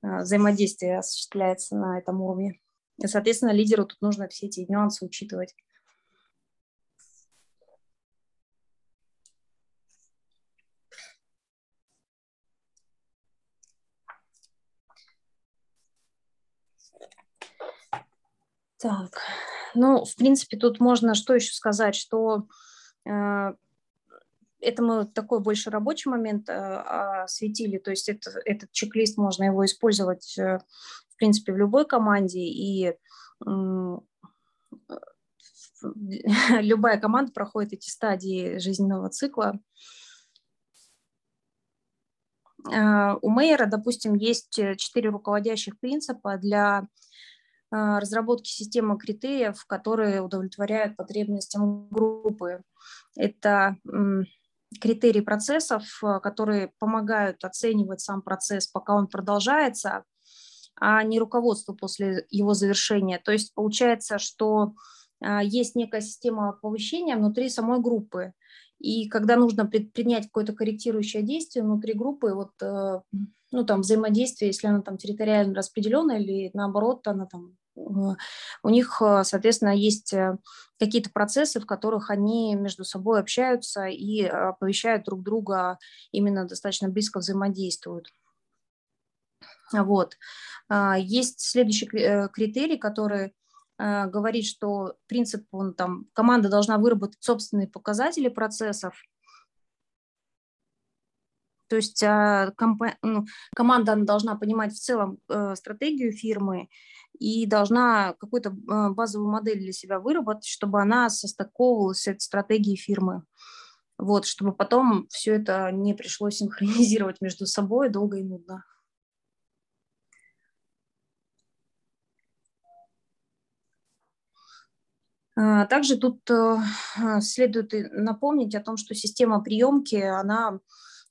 взаимодействие осуществляется на этом уровне. И, соответственно, лидеру тут нужно все эти нюансы учитывать. Так, ну, в принципе, тут можно что еще сказать, что это мы такой больше рабочий момент осветили, то есть этот чек-лист, можно его использовать, в принципе, в любой команде, и любая команда проходит эти стадии жизненного цикла. У Мейера, допустим, есть 4 руководящих принципа для разработки системы критериев, которые удовлетворяют потребностям группы. Это критерии процессов, которые помогают оценивать сам процесс, пока он продолжается, а не руководство после его завершения. То есть получается, что есть некая система повышения внутри самой группы. И когда нужно предпринять какое-то корректирующее действие внутри группы, вот, ну, там, взаимодействие, если оно там территориально распределено или наоборот, оно там, у них, соответственно, есть какие-то процессы, в которых они между собой общаются и оповещают друг друга, именно достаточно близко взаимодействуют. Вот. Есть следующий критерий, который говорит, что принцип, он там, команда должна выработать собственные показатели процессов. То есть команда должна понимать в целом стратегию фирмы и должна какую-то базовую модель для себя выработать, чтобы она состыковывалась с стратегией фирмы. Вот, чтобы потом все это не пришлось синхронизировать между собой долго и нудно. Также тут следует напомнить о том, что система приемки, она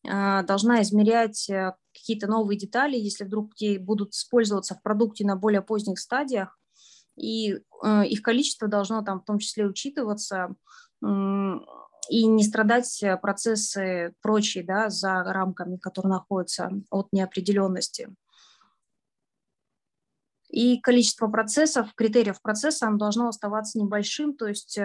должна измерять какие-то новые детали, если вдруг те будут использоваться в продукте на более поздних стадиях, и их количество должно там в том числе учитываться, и не страдать процессы прочие, да, за рамками, которые находятся, от неопределенности. И количество процессов, критериев процесса, оно должно оставаться небольшим, то есть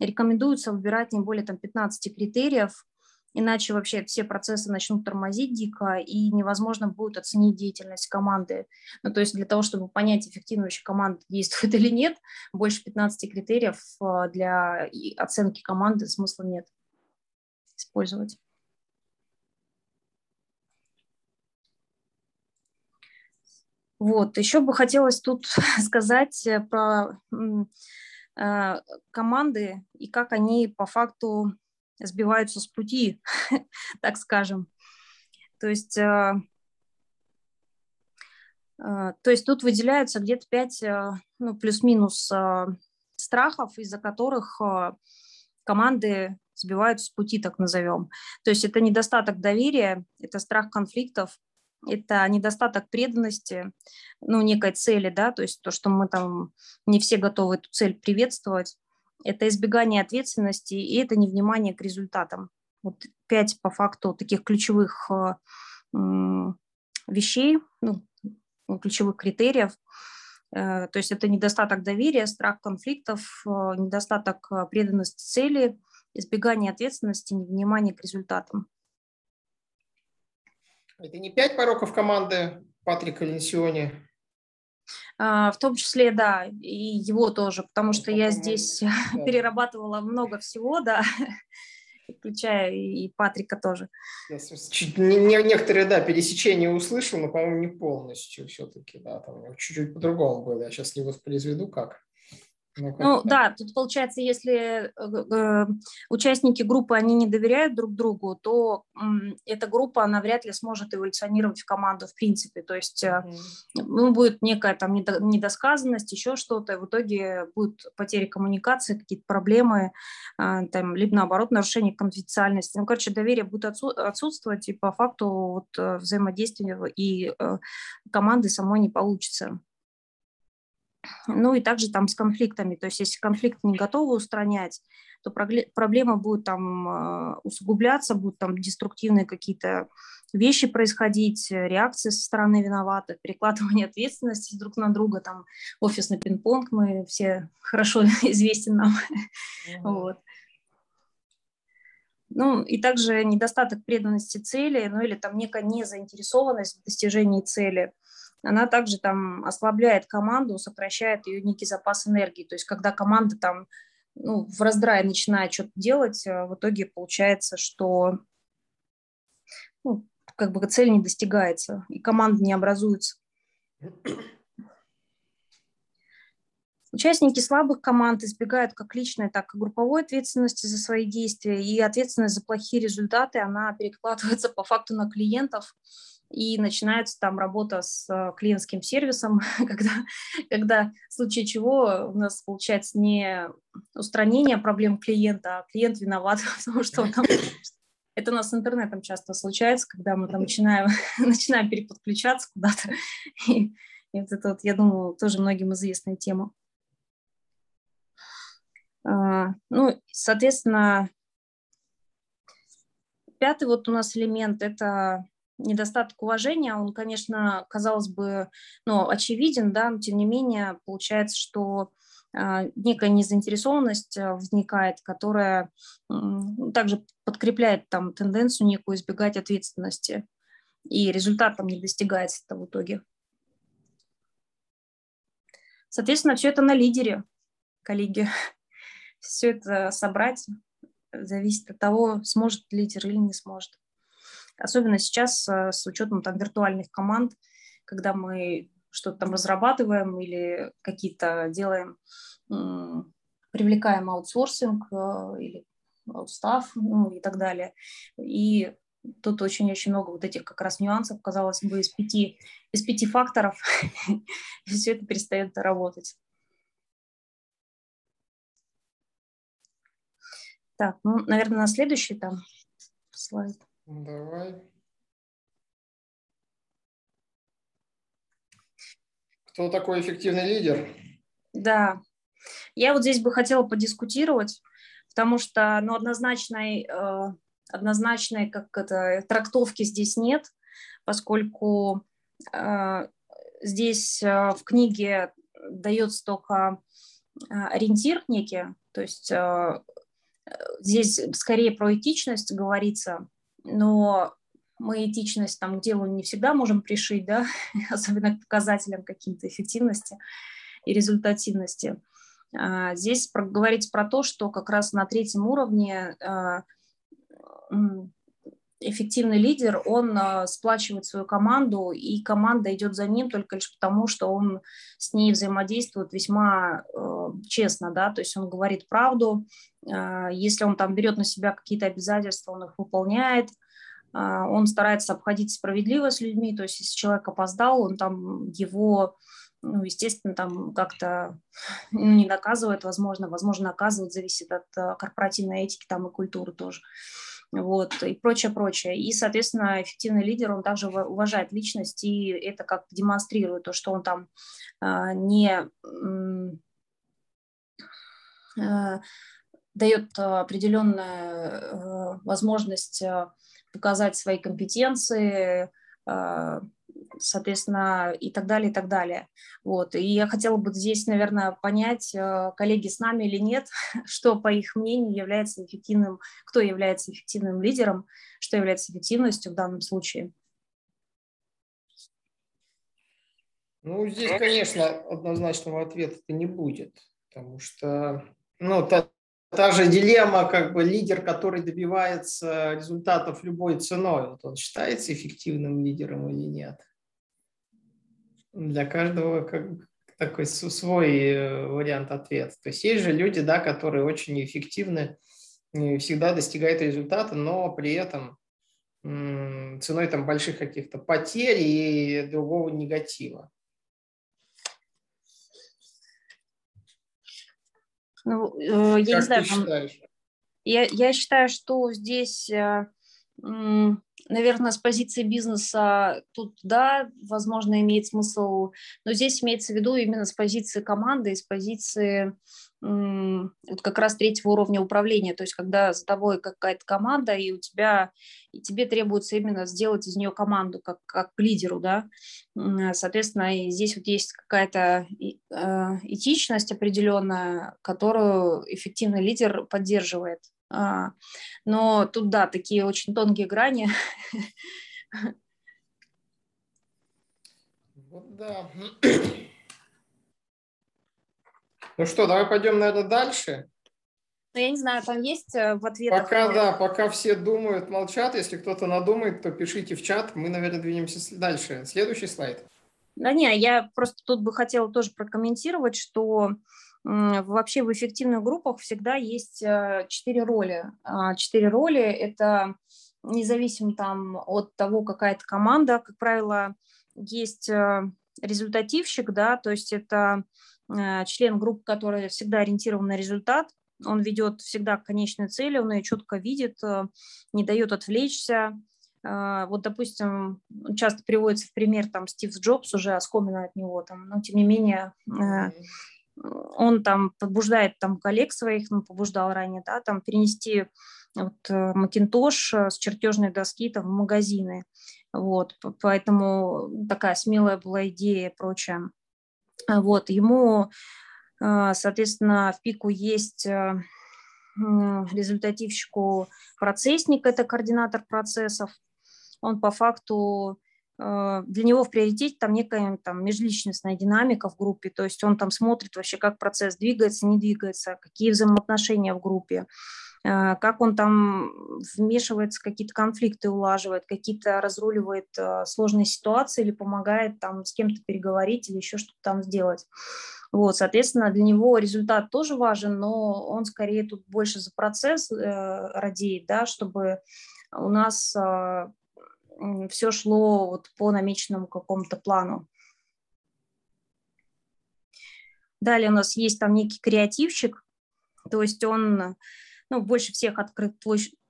рекомендуется выбирать не более там, 15 критериев, иначе вообще все процессы начнут тормозить дико, и невозможно будет оценить деятельность команды. Ну, то есть для того, чтобы понять, эффективно вообще команда действует или нет, больше 15 критериев для оценки команды смысла нет использовать. Вот, еще бы хотелось тут сказать про команды и как они по факту сбиваются с пути, так скажем. То есть тут выделяются где-то 5, ну, плюс-минус страхов, из-за которых команды сбиваются с пути, так назовем. То есть это недостаток доверия, это страх конфликтов, это недостаток преданности, ну, некой цели, да, то есть то, что мы там не все готовы эту цель приветствовать, это избегание ответственности и это невнимание к результатам. Вот 5 по факту таких ключевых вещей, ну, ключевых критериев, то есть это недостаток доверия, страх конфликтов, недостаток преданности цели, избегание ответственности, невнимание к результатам. Это не 5 пороков команды Патрика Ленсиони? В том числе, да, и его тоже, потому что я здесь перерабатывала много всего, да, включая и Патрика тоже. Некоторые, да, пересечения услышал, но, по-моему, не полностью все-таки, да, там чуть-чуть по-другому было, я сейчас не воспроизведу как. Ну да, тут получается, если участники группы, они не доверяют друг другу, то эта группа, она вряд ли сможет эволюционировать в команду в принципе, то есть ну, будет некая там недосказанность, еще что-то, и в итоге будут потери коммуникации, какие-то проблемы, там, либо наоборот нарушение конфиденциальности. Ну, короче, доверие будет отсутствовать, и по факту вот, взаимодействия и команды самой не получится. Ну и также там с конфликтами, то есть если конфликт не готовы устранять, то проблема будет там усугубляться, будут там деструктивные какие-то вещи происходить, реакции со стороны виноватых, перекладывание ответственности друг на друга, там офисный пинг-понг, мы все хорошо известен нам. Вот. Ну и также недостаток преданности цели, ну или там некая незаинтересованность в достижении цели. Она также там ослабляет команду, сокращает ее некий запас энергии. То есть когда команда там, ну, в раздрае начинает что-то делать, в итоге получается, что, ну, как бы цель не достигается, и команда не образуется. Участники слабых команд избегают как личной, так и групповой ответственности за свои действия, и ответственность за плохие результаты, она перекладывается по факту на клиентов, и начинается там работа с клиентским сервисом, когда в случае чего у нас получается не устранение проблем клиента, а клиент виноват, потому что он там... Это у нас с интернетом часто случается, когда мы там начинаем переподключаться куда-то. И вот это, вот, я думаю, тоже многим известная тема. Ну, соответственно, пятый вот у нас элемент – это недостаток уважения. Он, конечно, казалось бы, ну, очевиден, да, но тем не менее получается, что некая незаинтересованность возникает, которая также подкрепляет там тенденцию некую избегать ответственности, и результат там не достигается в итоге. Соответственно, все это на лидере, коллеги. Все это собрать зависит от того, сможет лидер или не сможет. Особенно сейчас с учетом там виртуальных команд, когда мы что-то там разрабатываем или какие-то делаем, привлекаем аутсорсинг или аутстафф, ну, и так далее. И тут очень-очень много вот этих как раз нюансов, казалось бы, из пяти факторов, и все это перестает работать. Так, ну, наверное, на следующий там слайд. Давай. Кто такой эффективный лидер? Да, я вот здесь бы хотела подискутировать, потому что, ну, однозначной как это, трактовки здесь нет, поскольку здесь в книге дается только ориентир некий, то есть здесь скорее про этичность говорится, но мы этичность там к делу не всегда можем пришить, да, особенно к показателям каким-то эффективности и результативности. Здесь говорится про то, что как раз на третьем уровне эффективный лидер, он сплачивает свою команду, и команда идет за ним только лишь потому, что он с ней взаимодействует весьма честно, да, то есть он говорит правду, если он там берет на себя какие-то обязательства, он их выполняет, он старается обходить справедливо с людьми, то есть если человек опоздал, он там его, ну, естественно, там как-то не наказывает, возможно, наказывает, зависит от корпоративной этики там и культуры тоже. Вот, и прочее. И, соответственно, эффективный лидер, он также уважает личность, и это как-то демонстрирует то, что он там не дает определенную возможность показать свои компетенции, соответственно, и так далее. Вот. И я хотела бы здесь, наверное, понять, коллеги с нами или нет, что, по их мнению, является эффективным, кто является эффективным лидером, что является эффективностью в данном случае. Ну, здесь, конечно, однозначного ответа не будет, потому что, ну, та же дилемма, как бы лидер, который добивается результатов любой ценой, вот он считается эффективным лидером или нет? Для каждого как такой свой вариант ответа. То есть есть же люди, да, которые очень эффективны, всегда достигают результата, но при этом ценой там больших каких-то потерь и другого негатива. Ну, я не знаю, я считаю, что здесь, наверное, с позиции бизнеса тут, да, возможно, имеет смысл, но здесь имеется в виду именно с позиции команды, с позиции вот как раз третьего уровня управления, то есть когда за тобой какая-то команда, и у тебя, и тебе требуется именно сделать из нее команду, как к лидеру, да, соответственно, и здесь вот есть какая-то этичность определенная, которую эффективный лидер поддерживает, но тут, да, такие очень тонкие грани. Вот да. Ну что, давай пойдем, наверное, дальше. Ну, я не знаю, там есть в ответах? Пока, да, пока все думают, молчат. Если кто-то надумает, то пишите в чат. Мы, наверное, двинемся дальше. Следующий слайд. Да не, я просто тут бы хотела тоже прокомментировать, что вообще в эффективных группах всегда есть четыре роли. Четыре роли – это независимо там от того, какая это команда, как правило, есть результативщик, да, то есть это член группы, который всегда ориентирован на результат, он ведет всегда к конечной цели, он ее четко видит, не дает отвлечься. Вот, допустим, часто приводится в пример там Стив Джобс, уже оскомина от него, там, но тем не менее он там побуждает там коллег своих, ну, побуждал ранее, да, там перенести вот Макинтош с чертежной доски там в магазины, вот, поэтому такая смелая была идея и прочее. Вот, ему, соответственно, в пику есть результативщику процессник, это координатор процессов, он по факту, для него в приоритете там некая там межличностная динамика в группе, то есть он там смотрит вообще, как процесс двигается, не двигается, какие взаимоотношения в группе, как он там вмешивается, какие-то конфликты улаживает, какие-то разруливает сложные ситуации или помогает там с кем-то переговорить или еще что-то там сделать. Вот, соответственно, для него результат тоже важен, но он скорее тут больше за процесс радеет, да, чтобы у нас все шло вот по намеченному какому-то плану. Далее у нас есть там некий креативщик, то есть он, ну, больше всех открыт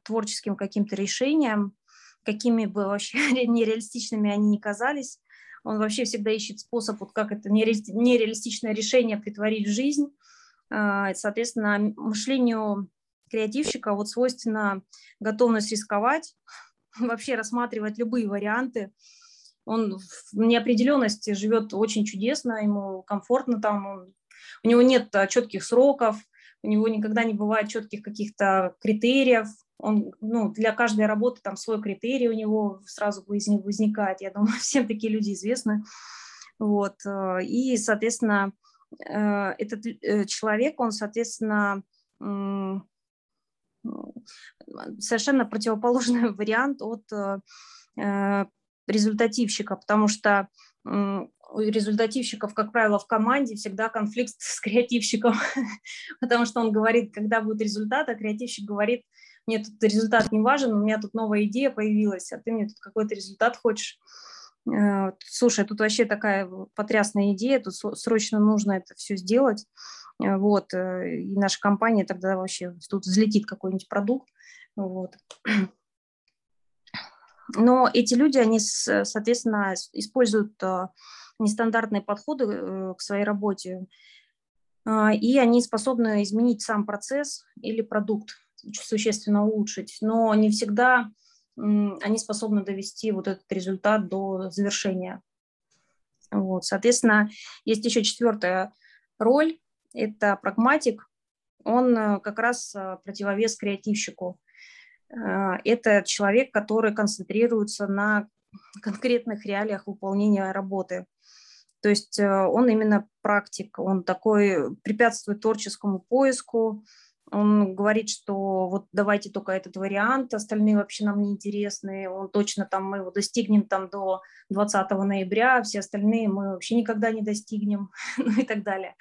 творческим каким-то решениям, какими бы вообще нереалистичными они ни казались. Он вообще всегда ищет способ, вот как это нереалистичное решение притворить в жизнь. Соответственно, мышлению креативщика вот свойственна готовность рисковать, вообще рассматривать любые варианты. Он в неопределенности живет очень чудесно, ему комфортно там, у него нет четких сроков, у него никогда не бывает четких каких-то критериев. Он, ну, для каждой работы там свой критерий у него сразу из них возникает. Я думаю, всем такие люди известны. Вот. И, соответственно, этот человек, он, соответственно, совершенно противоположный вариант от результативщика, потому что у результативщиков, как правило, в команде всегда конфликт с креативщиком, потому что он говорит, когда будет результат, а креативщик говорит: мне тут результат не важен, у меня тут новая идея появилась, а ты мне тут какой-то результат хочешь. Слушай, тут вообще такая потрясная идея, тут срочно нужно это все сделать. Вот. И наша компания тогда вообще тут взлетит какой-нибудь продукт. Вот. Но эти люди, они, соответственно, используют нестандартные подходы к своей работе, и они способны изменить сам процесс или продукт, существенно улучшить, но не всегда они способны довести вот этот результат до завершения. Вот, соответственно, есть еще четвертая роль, это прагматик, он как раз противовес креативщику. Это человек, который концентрируется на конкретных реалиях выполнения работы. То есть он именно практик, он такой препятствует творческому поиску. Он говорит, что вот давайте только этот вариант, остальные вообще нам не интересны, он точно там, мы его достигнем там до 20 ноября, все остальные мы вообще никогда не достигнем, ну и так далее.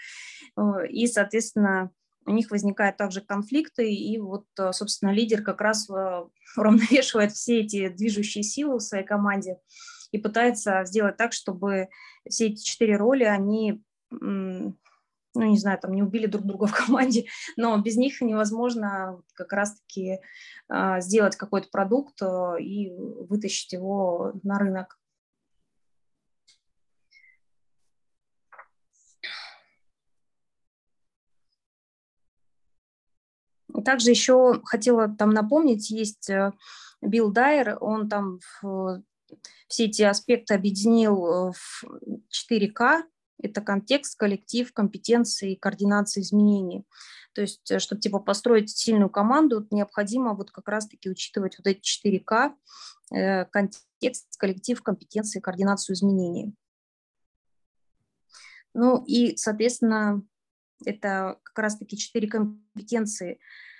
И, соответственно, у них возникают также конфликты, и вот, собственно, лидер как раз уравновешивает все эти движущие силы в своей команде и пытается сделать так, чтобы все эти четыре роли, они... ну, не знаю, там не убили друг друга в команде, но без них невозможно как раз-таки сделать какой-то продукт и вытащить его на рынок. Также еще хотела там напомнить, есть Бил Дайер, он там все эти аспекты объединил в 4К. Это контекст, коллектив, компетенции и координация изменений. То есть, чтобы типа построить сильную команду, необходимо вот как раз-таки учитывать вот эти 4К: контекст, коллектив, компетенции, координацию изменений. Ну и, соответственно, это как раз-таки 4 компетенции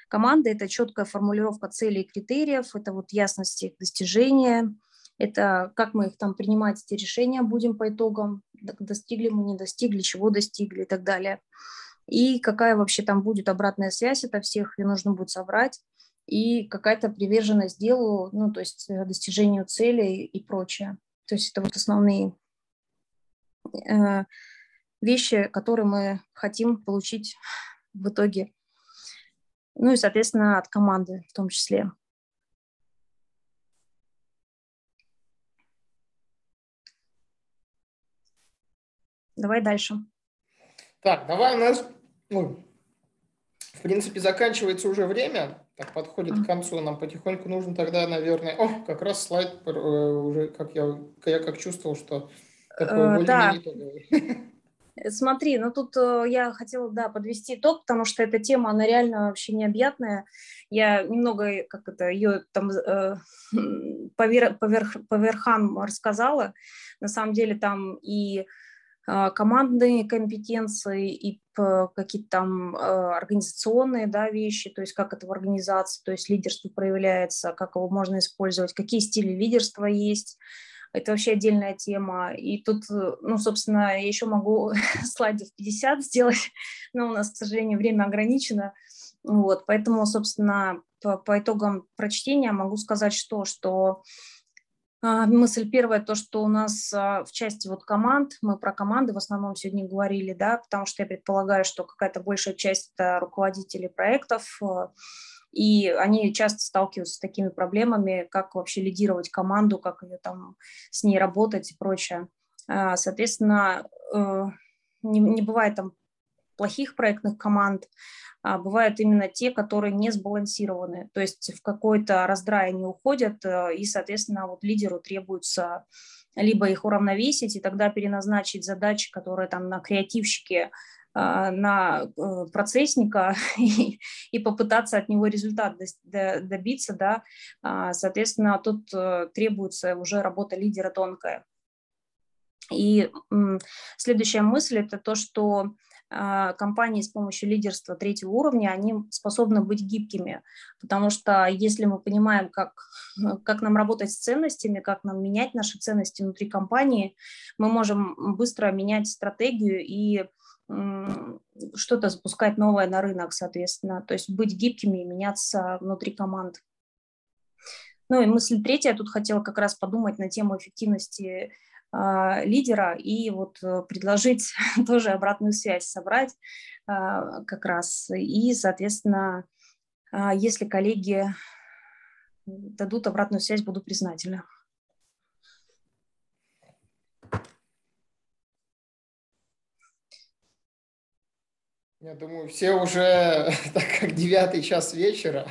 команды. Это четкая формулировка целей и критериев, это вот ясность их достижения, это как мы их там принимать, эти решения будем по итогам, достигли мы, не достигли, чего достигли и так далее. И какая вообще там будет обратная связь от всех, ее нужно будет собрать. и какая-то приверженность делу, ну, то есть достижению целей и прочее. То есть это вот основные вещи, которые мы хотим получить в итоге. Ну и, соответственно, от команды в том числе. Давай дальше. Так, давай у нас, ну, в принципе, заканчивается уже время. Так, подходит к концу. Нам потихоньку нужно тогда, наверное... О, как раз слайд уже, как я как чувствовал, что... Да. Смотри, ну тут я хотела, да, подвести итог, потому что эта тема, она реально вообще необъятная. Я немного, как это, ее там по верхам рассказала. На самом деле там и командные компетенции, и какие-то там организационные, да, вещи, то есть как это в организации, то есть лидерство проявляется, как его можно использовать, какие стили лидерства есть. Это вообще отдельная тема. И тут, ну, собственно, я еще могу слайдов 50 сделать, но у нас, к сожалению, время ограничено. Вот, поэтому, собственно, по итогам прочтения могу сказать, что мысль первая, то, что у нас в части вот команд, мы про команды в основном сегодня говорили, да, потому что я предполагаю, что какая-то большая часть это руководители проектов, и они часто сталкиваются с такими проблемами, как вообще лидировать команду, как ее там, с ней работать и прочее. Соответственно, не бывает там плохих проектных команд, а бывают именно те, которые не сбалансированы, то есть в какой-то раздрай они уходят, и, соответственно, вот лидеру требуется либо их уравновесить и тогда переназначить задачи, которые там на креативщике, на процессника и попытаться от него результат добиться, да, соответственно, тут требуется уже работа лидера тонкая. И следующая мысль – это то, что компании с помощью лидерства третьего уровня, они способны быть гибкими, потому что если мы понимаем, как нам работать с ценностями, как нам менять наши ценности внутри компании, мы можем быстро менять стратегию и что-то запускать новое на рынок, соответственно, то есть быть гибкими и меняться внутри команд. Ну и мысль третья, я тут хотела как раз подумать на тему эффективности лидера и вот предложить тоже обратную связь собрать как раз. И, соответственно, если коллеги дадут обратную связь, буду признательна. Я думаю, все уже, так как 9 час вечера,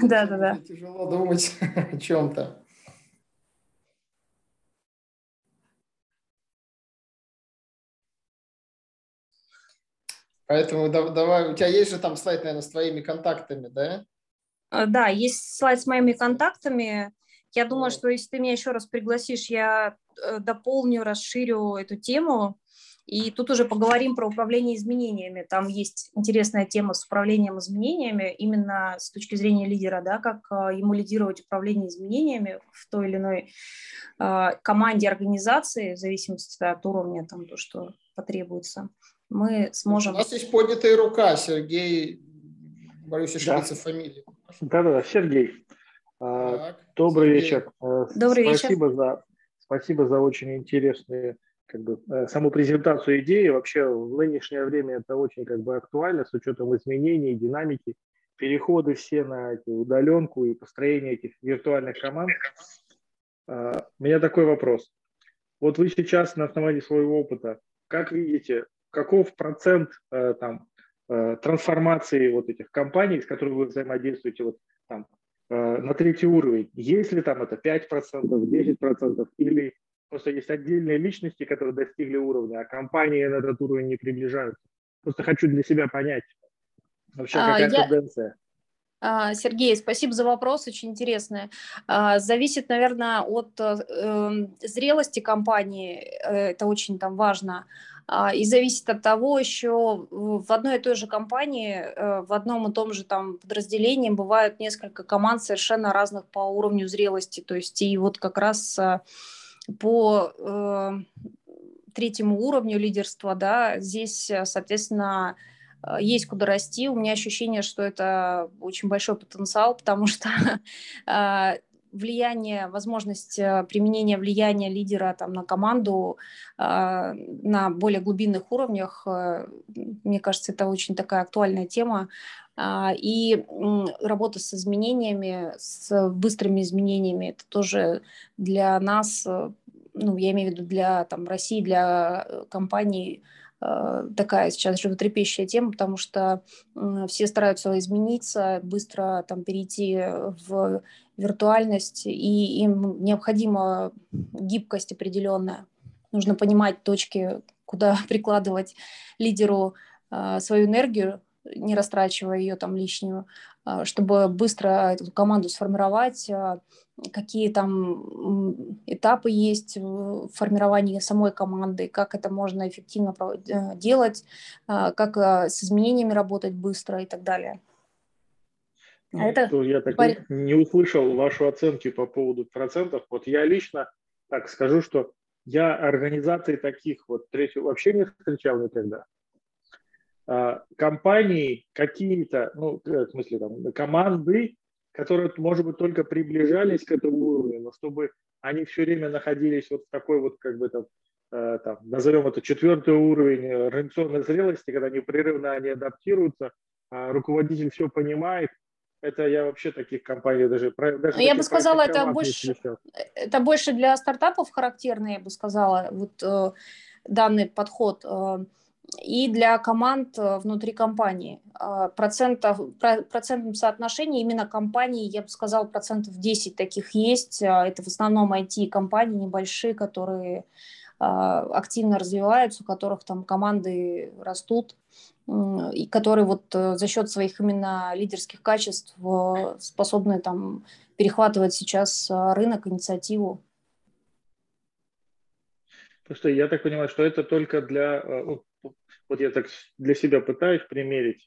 да-да-да, тяжело думать о чем-то. Поэтому давай, у тебя есть же там слайд, наверное, с твоими контактами, да? Да, есть слайд с моими контактами. Я думаю, что если ты меня еще раз пригласишь, я дополню, расширю эту тему. И тут уже поговорим про управление изменениями. Там есть интересная тема с управлением изменениями, именно с точки зрения лидера, да, как ему лидировать управление изменениями в той или иной команде, организации, в зависимости от уровня, там, то, что потребуется. Мы сможем... У нас есть поднятая рука, Сергей, боюсь ошибиться, да. Фамилия. Да-да-да, Сергей. Так, Добрый вечер. Добрый вечер. Спасибо за очень интересные... Как бы, саму презентацию идеи. Вообще в нынешнее время это очень как бы актуально с учетом изменений, динамики, переходы все на удаленку и построение этих виртуальных команд. У меня такой вопрос. Вот вы сейчас на основании своего опыта, как видите, каков процент там, трансформации вот этих компаний, с которыми вы взаимодействуете вот, там, на третий уровень? Есть ли там это 5%, 10% или... Просто есть отдельные личности, которые достигли уровня, а компании на этот уровень не приближаются. Просто хочу для себя понять, вообще какая тенденция. Сергей, спасибо за вопрос, очень интересный. Зависит, наверное, от зрелости компании, это очень там важно, и зависит от того, еще в одной и той же компании, в одном и том же там подразделении бывают несколько команд совершенно разных по уровню зрелости, то есть и вот как раз... По третьему уровню лидерства, да, здесь, соответственно, есть куда расти. У меня ощущение, что это очень большой потенциал, потому что влияние, возможность применения влияния лидера там, на команду на более глубинных уровнях, мне кажется, это очень такая актуальная тема. И работа с изменениями, с быстрыми изменениями, это тоже для нас, ну, я имею в виду для там, России, для компаний, такая сейчас животрепещущая тема, потому что все стараются измениться, быстро там, перейти в виртуальность, и им необходима гибкость определенная. Нужно понимать точки, куда прикладывать лидеру свою энергию, не растрачивая ее там лишнюю, чтобы быстро эту команду сформировать, какие там этапы есть в формировании самой команды, как это можно эффективно делать, как с изменениями работать быстро и так далее. А это... Я так не услышал вашу оценку по поводу процентов. Вот я лично так скажу, что я организации таких вот третьих вообще не встречал никогда. Компании какие-то, ну, в смысле, там, команды, которые, может быть, только приближались к этому уровню, но чтобы они все время находились вот в такой вот, как бы, там назовем это четвертый уровень организационной зрелости, когда непрерывно они адаптируются, а руководитель все понимает. Это я вообще таких компаний даже я бы сказала, это больше для стартапов характерно, я бы сказала, вот данный подход. И для команд внутри компании. Процентном соотношении именно компаний, я бы сказала, процентов 10 таких есть. Это в основном IT-компании небольшие, которые активно развиваются, у которых там команды растут, и которые вот за счет своих именно лидерских качеств способны там перехватывать сейчас рынок, инициативу. Потому что я так понимаю, что это только для... Вот я так для себя пытаюсь примерить.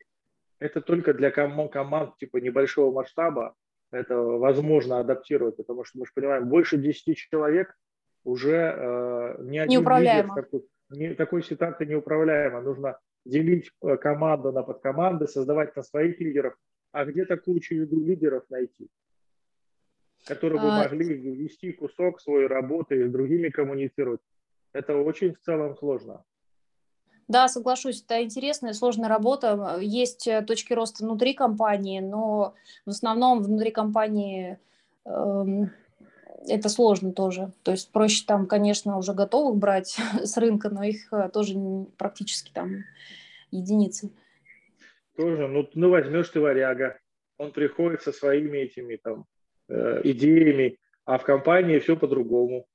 Это только для команд типа небольшого масштаба это возможно адаптировать, потому что мы же понимаем, больше 10 человек уже такой ситуации неуправляемо. Нужно делить команду на подкоманды, создавать на своих лидеров. А где-то кучу лидеров найти, которые бы могли вести кусок своей работы, с другими коммуницировать. Это очень в целом сложно. Да, соглашусь, это интересная, сложная работа. Есть точки роста внутри компании, но в основном внутри компании это сложно тоже. То есть проще там, конечно, уже готовых брать с рынка, но их тоже практически там единицы. Тоже, ну возьмешь ты варяга, он приходит со своими этими там идеями, а в компании все по-другому.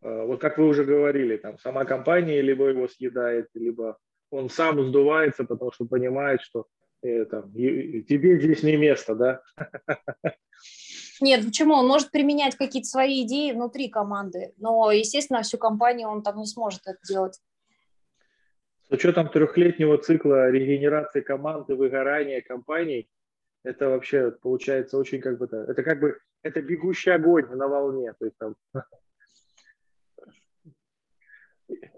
Вот как вы уже говорили, там сама компания либо его съедает, либо он сам сдувается, потому что понимает, что там, тебе здесь не место, да? Нет, почему? Он может применять какие-то свои идеи внутри команды, но, естественно, всю компанию он там не сможет это делать. С учетом трехлетнего цикла регенерации команды, выгорания компаний, это вообще получается очень как бы... Это бегущий огонь на волне, то есть там...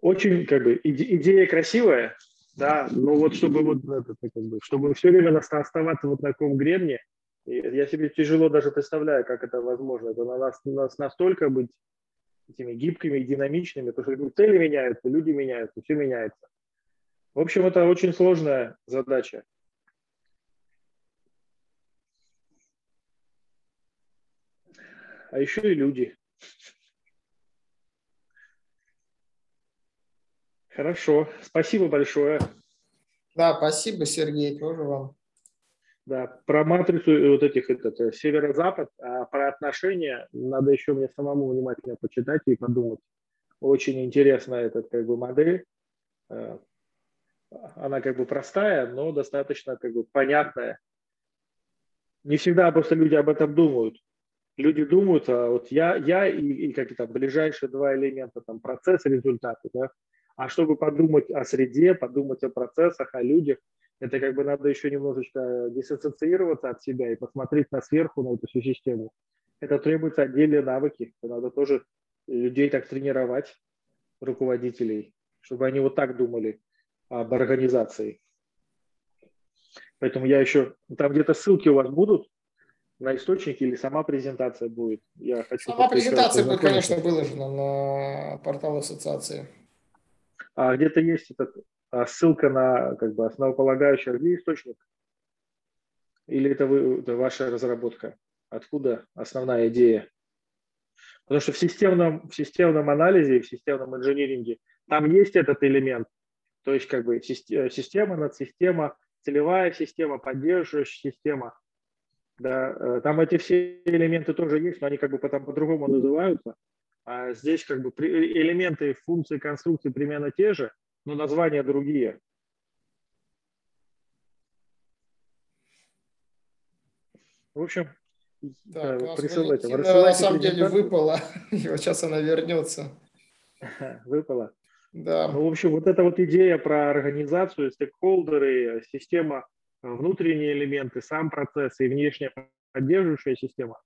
Очень, как бы, идея красивая, да, но вот чтобы чтобы все время оставаться вот на таком гребне, я себе тяжело даже представляю, как это возможно. Это у нас настолько быть этими гибкими и динамичными, потому что цели меняются, люди меняются, все меняется. В общем, это очень сложная задача. А еще и люди. Хорошо, спасибо большое. Да, спасибо, Сергей, тоже вам. Да, про матрицу вот этих северо-запад, а про отношения надо еще мне самому внимательно почитать и подумать. Очень интересная модель. Она простая, но достаточно понятная. Не всегда просто люди об этом думают. Люди думают, а вот я и какие-то ближайшие два элемента, там процесс и результаты, да. А чтобы подумать о среде, подумать о процессах, о людях, это надо еще немножечко диссоциироваться от себя и посмотреть сверху на эту всю систему. Это требуется отдельные навыки. Надо тоже людей так тренировать, руководителей, чтобы они вот так думали об организации. Поэтому я еще... Там где-то ссылки у вас будут на источники или сама презентация будет? Я хочу сама презентация будет, конечно, выложена на портал ассоциации. А где-то есть ссылка на как бы основополагающий источник? Или это ваша разработка? Откуда основная идея? Потому что в системном анализе и в системном инжиниринге там есть этот элемент. То есть как бы система, надсистема, целевая система, поддерживающая система. Да, там эти все элементы тоже есть, но они как бы потом по-другому называются. А здесь как бы элементы, функции, конструкции примерно те же, но названия другие. В общем, да, присылайте. На самом деле выпала, и вот сейчас она вернется. Выпала. Да. Ну, в общем, вот эта вот идея про организацию, стейкхолдеры, система, внутренние элементы, сам процесс и внешняя поддерживающая система,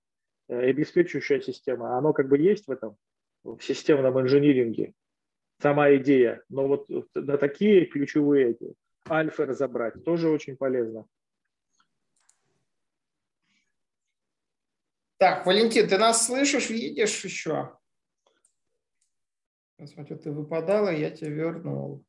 обеспечивающая система, оно как бы есть в этом, в системном инжиниринге, сама идея. Но вот на такие ключевые эти альфы разобрать тоже очень полезно. Так, Валентин, ты нас слышишь, видишь еще? Смотри, ты выпадала, я тебя вернул.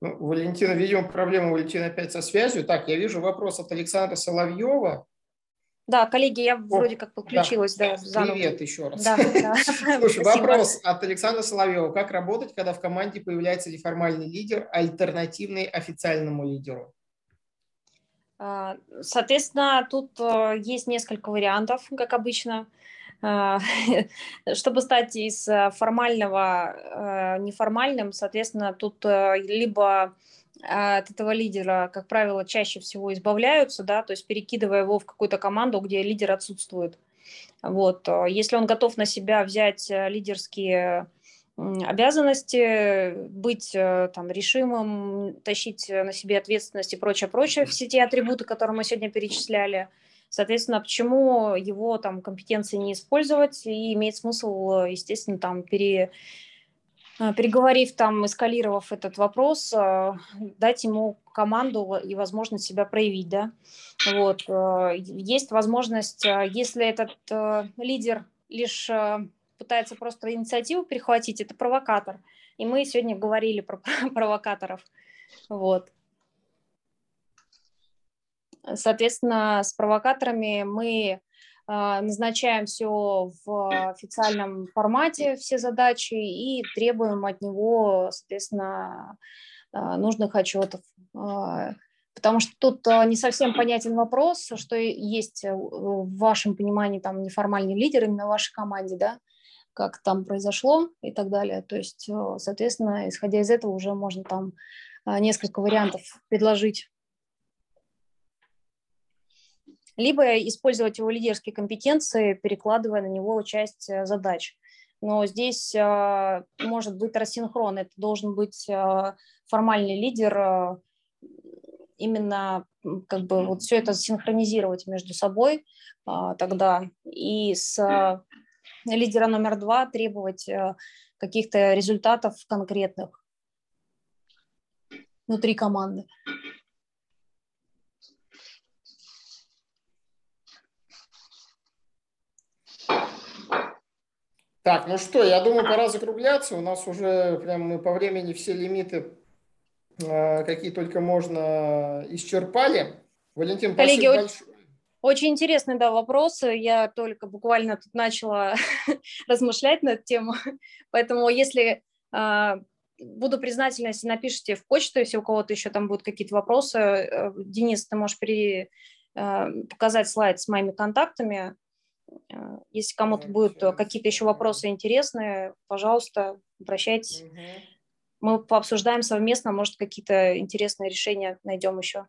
Ну, Валентина, видимо, проблема у Валентина опять со связью. Так, я вижу вопрос от Александра Соловьева. Да, коллеги, я вроде как подключилась. Да. Да, привет еще раз. Да, да. Слушай, вопрос от Александра Соловьева. Как работать, когда в команде появляется неформальный лидер, альтернативный официальному лидеру? Соответственно, тут есть несколько вариантов, как обычно. Чтобы стать из формального неформальным, соответственно, тут либо от этого лидера, как правило, чаще всего избавляются, да, то есть перекидывая его в какую-то команду, где лидер отсутствует. Вот. Если он готов на себя взять лидерские обязанности, быть там решимым, тащить на себе ответственность и прочее-прочее, все те атрибуты, которые мы сегодня перечисляли, соответственно, почему его там компетенции не использовать, и имеет смысл, естественно, там переговорив, там, эскалировав этот вопрос, дать ему команду и возможность себя проявить. Да? Вот. Есть возможность, если этот лидер лишь пытается просто инициативу перехватить, это провокатор. И мы сегодня говорили про провокаторов. Вот. Соответственно, с провокаторами мы назначаем все в официальном формате, все задачи, и требуем от него, соответственно, нужных отчетов. Потому что тут не совсем понятен вопрос, что есть в вашем понимании там неформальный лидер именно в вашей команде, да, как там произошло и так далее. То есть, соответственно, исходя из этого уже можно там несколько вариантов предложить. Либо использовать его лидерские компетенции, перекладывая на него часть задач. Но здесь может быть рассинхрон. Это должен быть формальный лидер, именно как бы вот все это синхронизировать между собой тогда. И с лидера номер два требовать каких-то результатов конкретных внутри команды. Так, ну что, я думаю, пора закругляться. У нас уже прям мы по времени все лимиты, какие только можно, исчерпали. Валентин, коллеги, спасибо большое. Очень интересный, да, вопрос. Я только буквально тут начала размышлять на эту тему. Поэтому если буду признательна, если напишите в почту, если у кого-то еще там будут какие-то вопросы. Денис, ты можешь показать слайд с моими контактами. Если кому-то будут какие-то еще вопросы интересные, пожалуйста, обращайтесь. Мы пообсуждаем совместно, может, какие-то интересные решения найдем еще.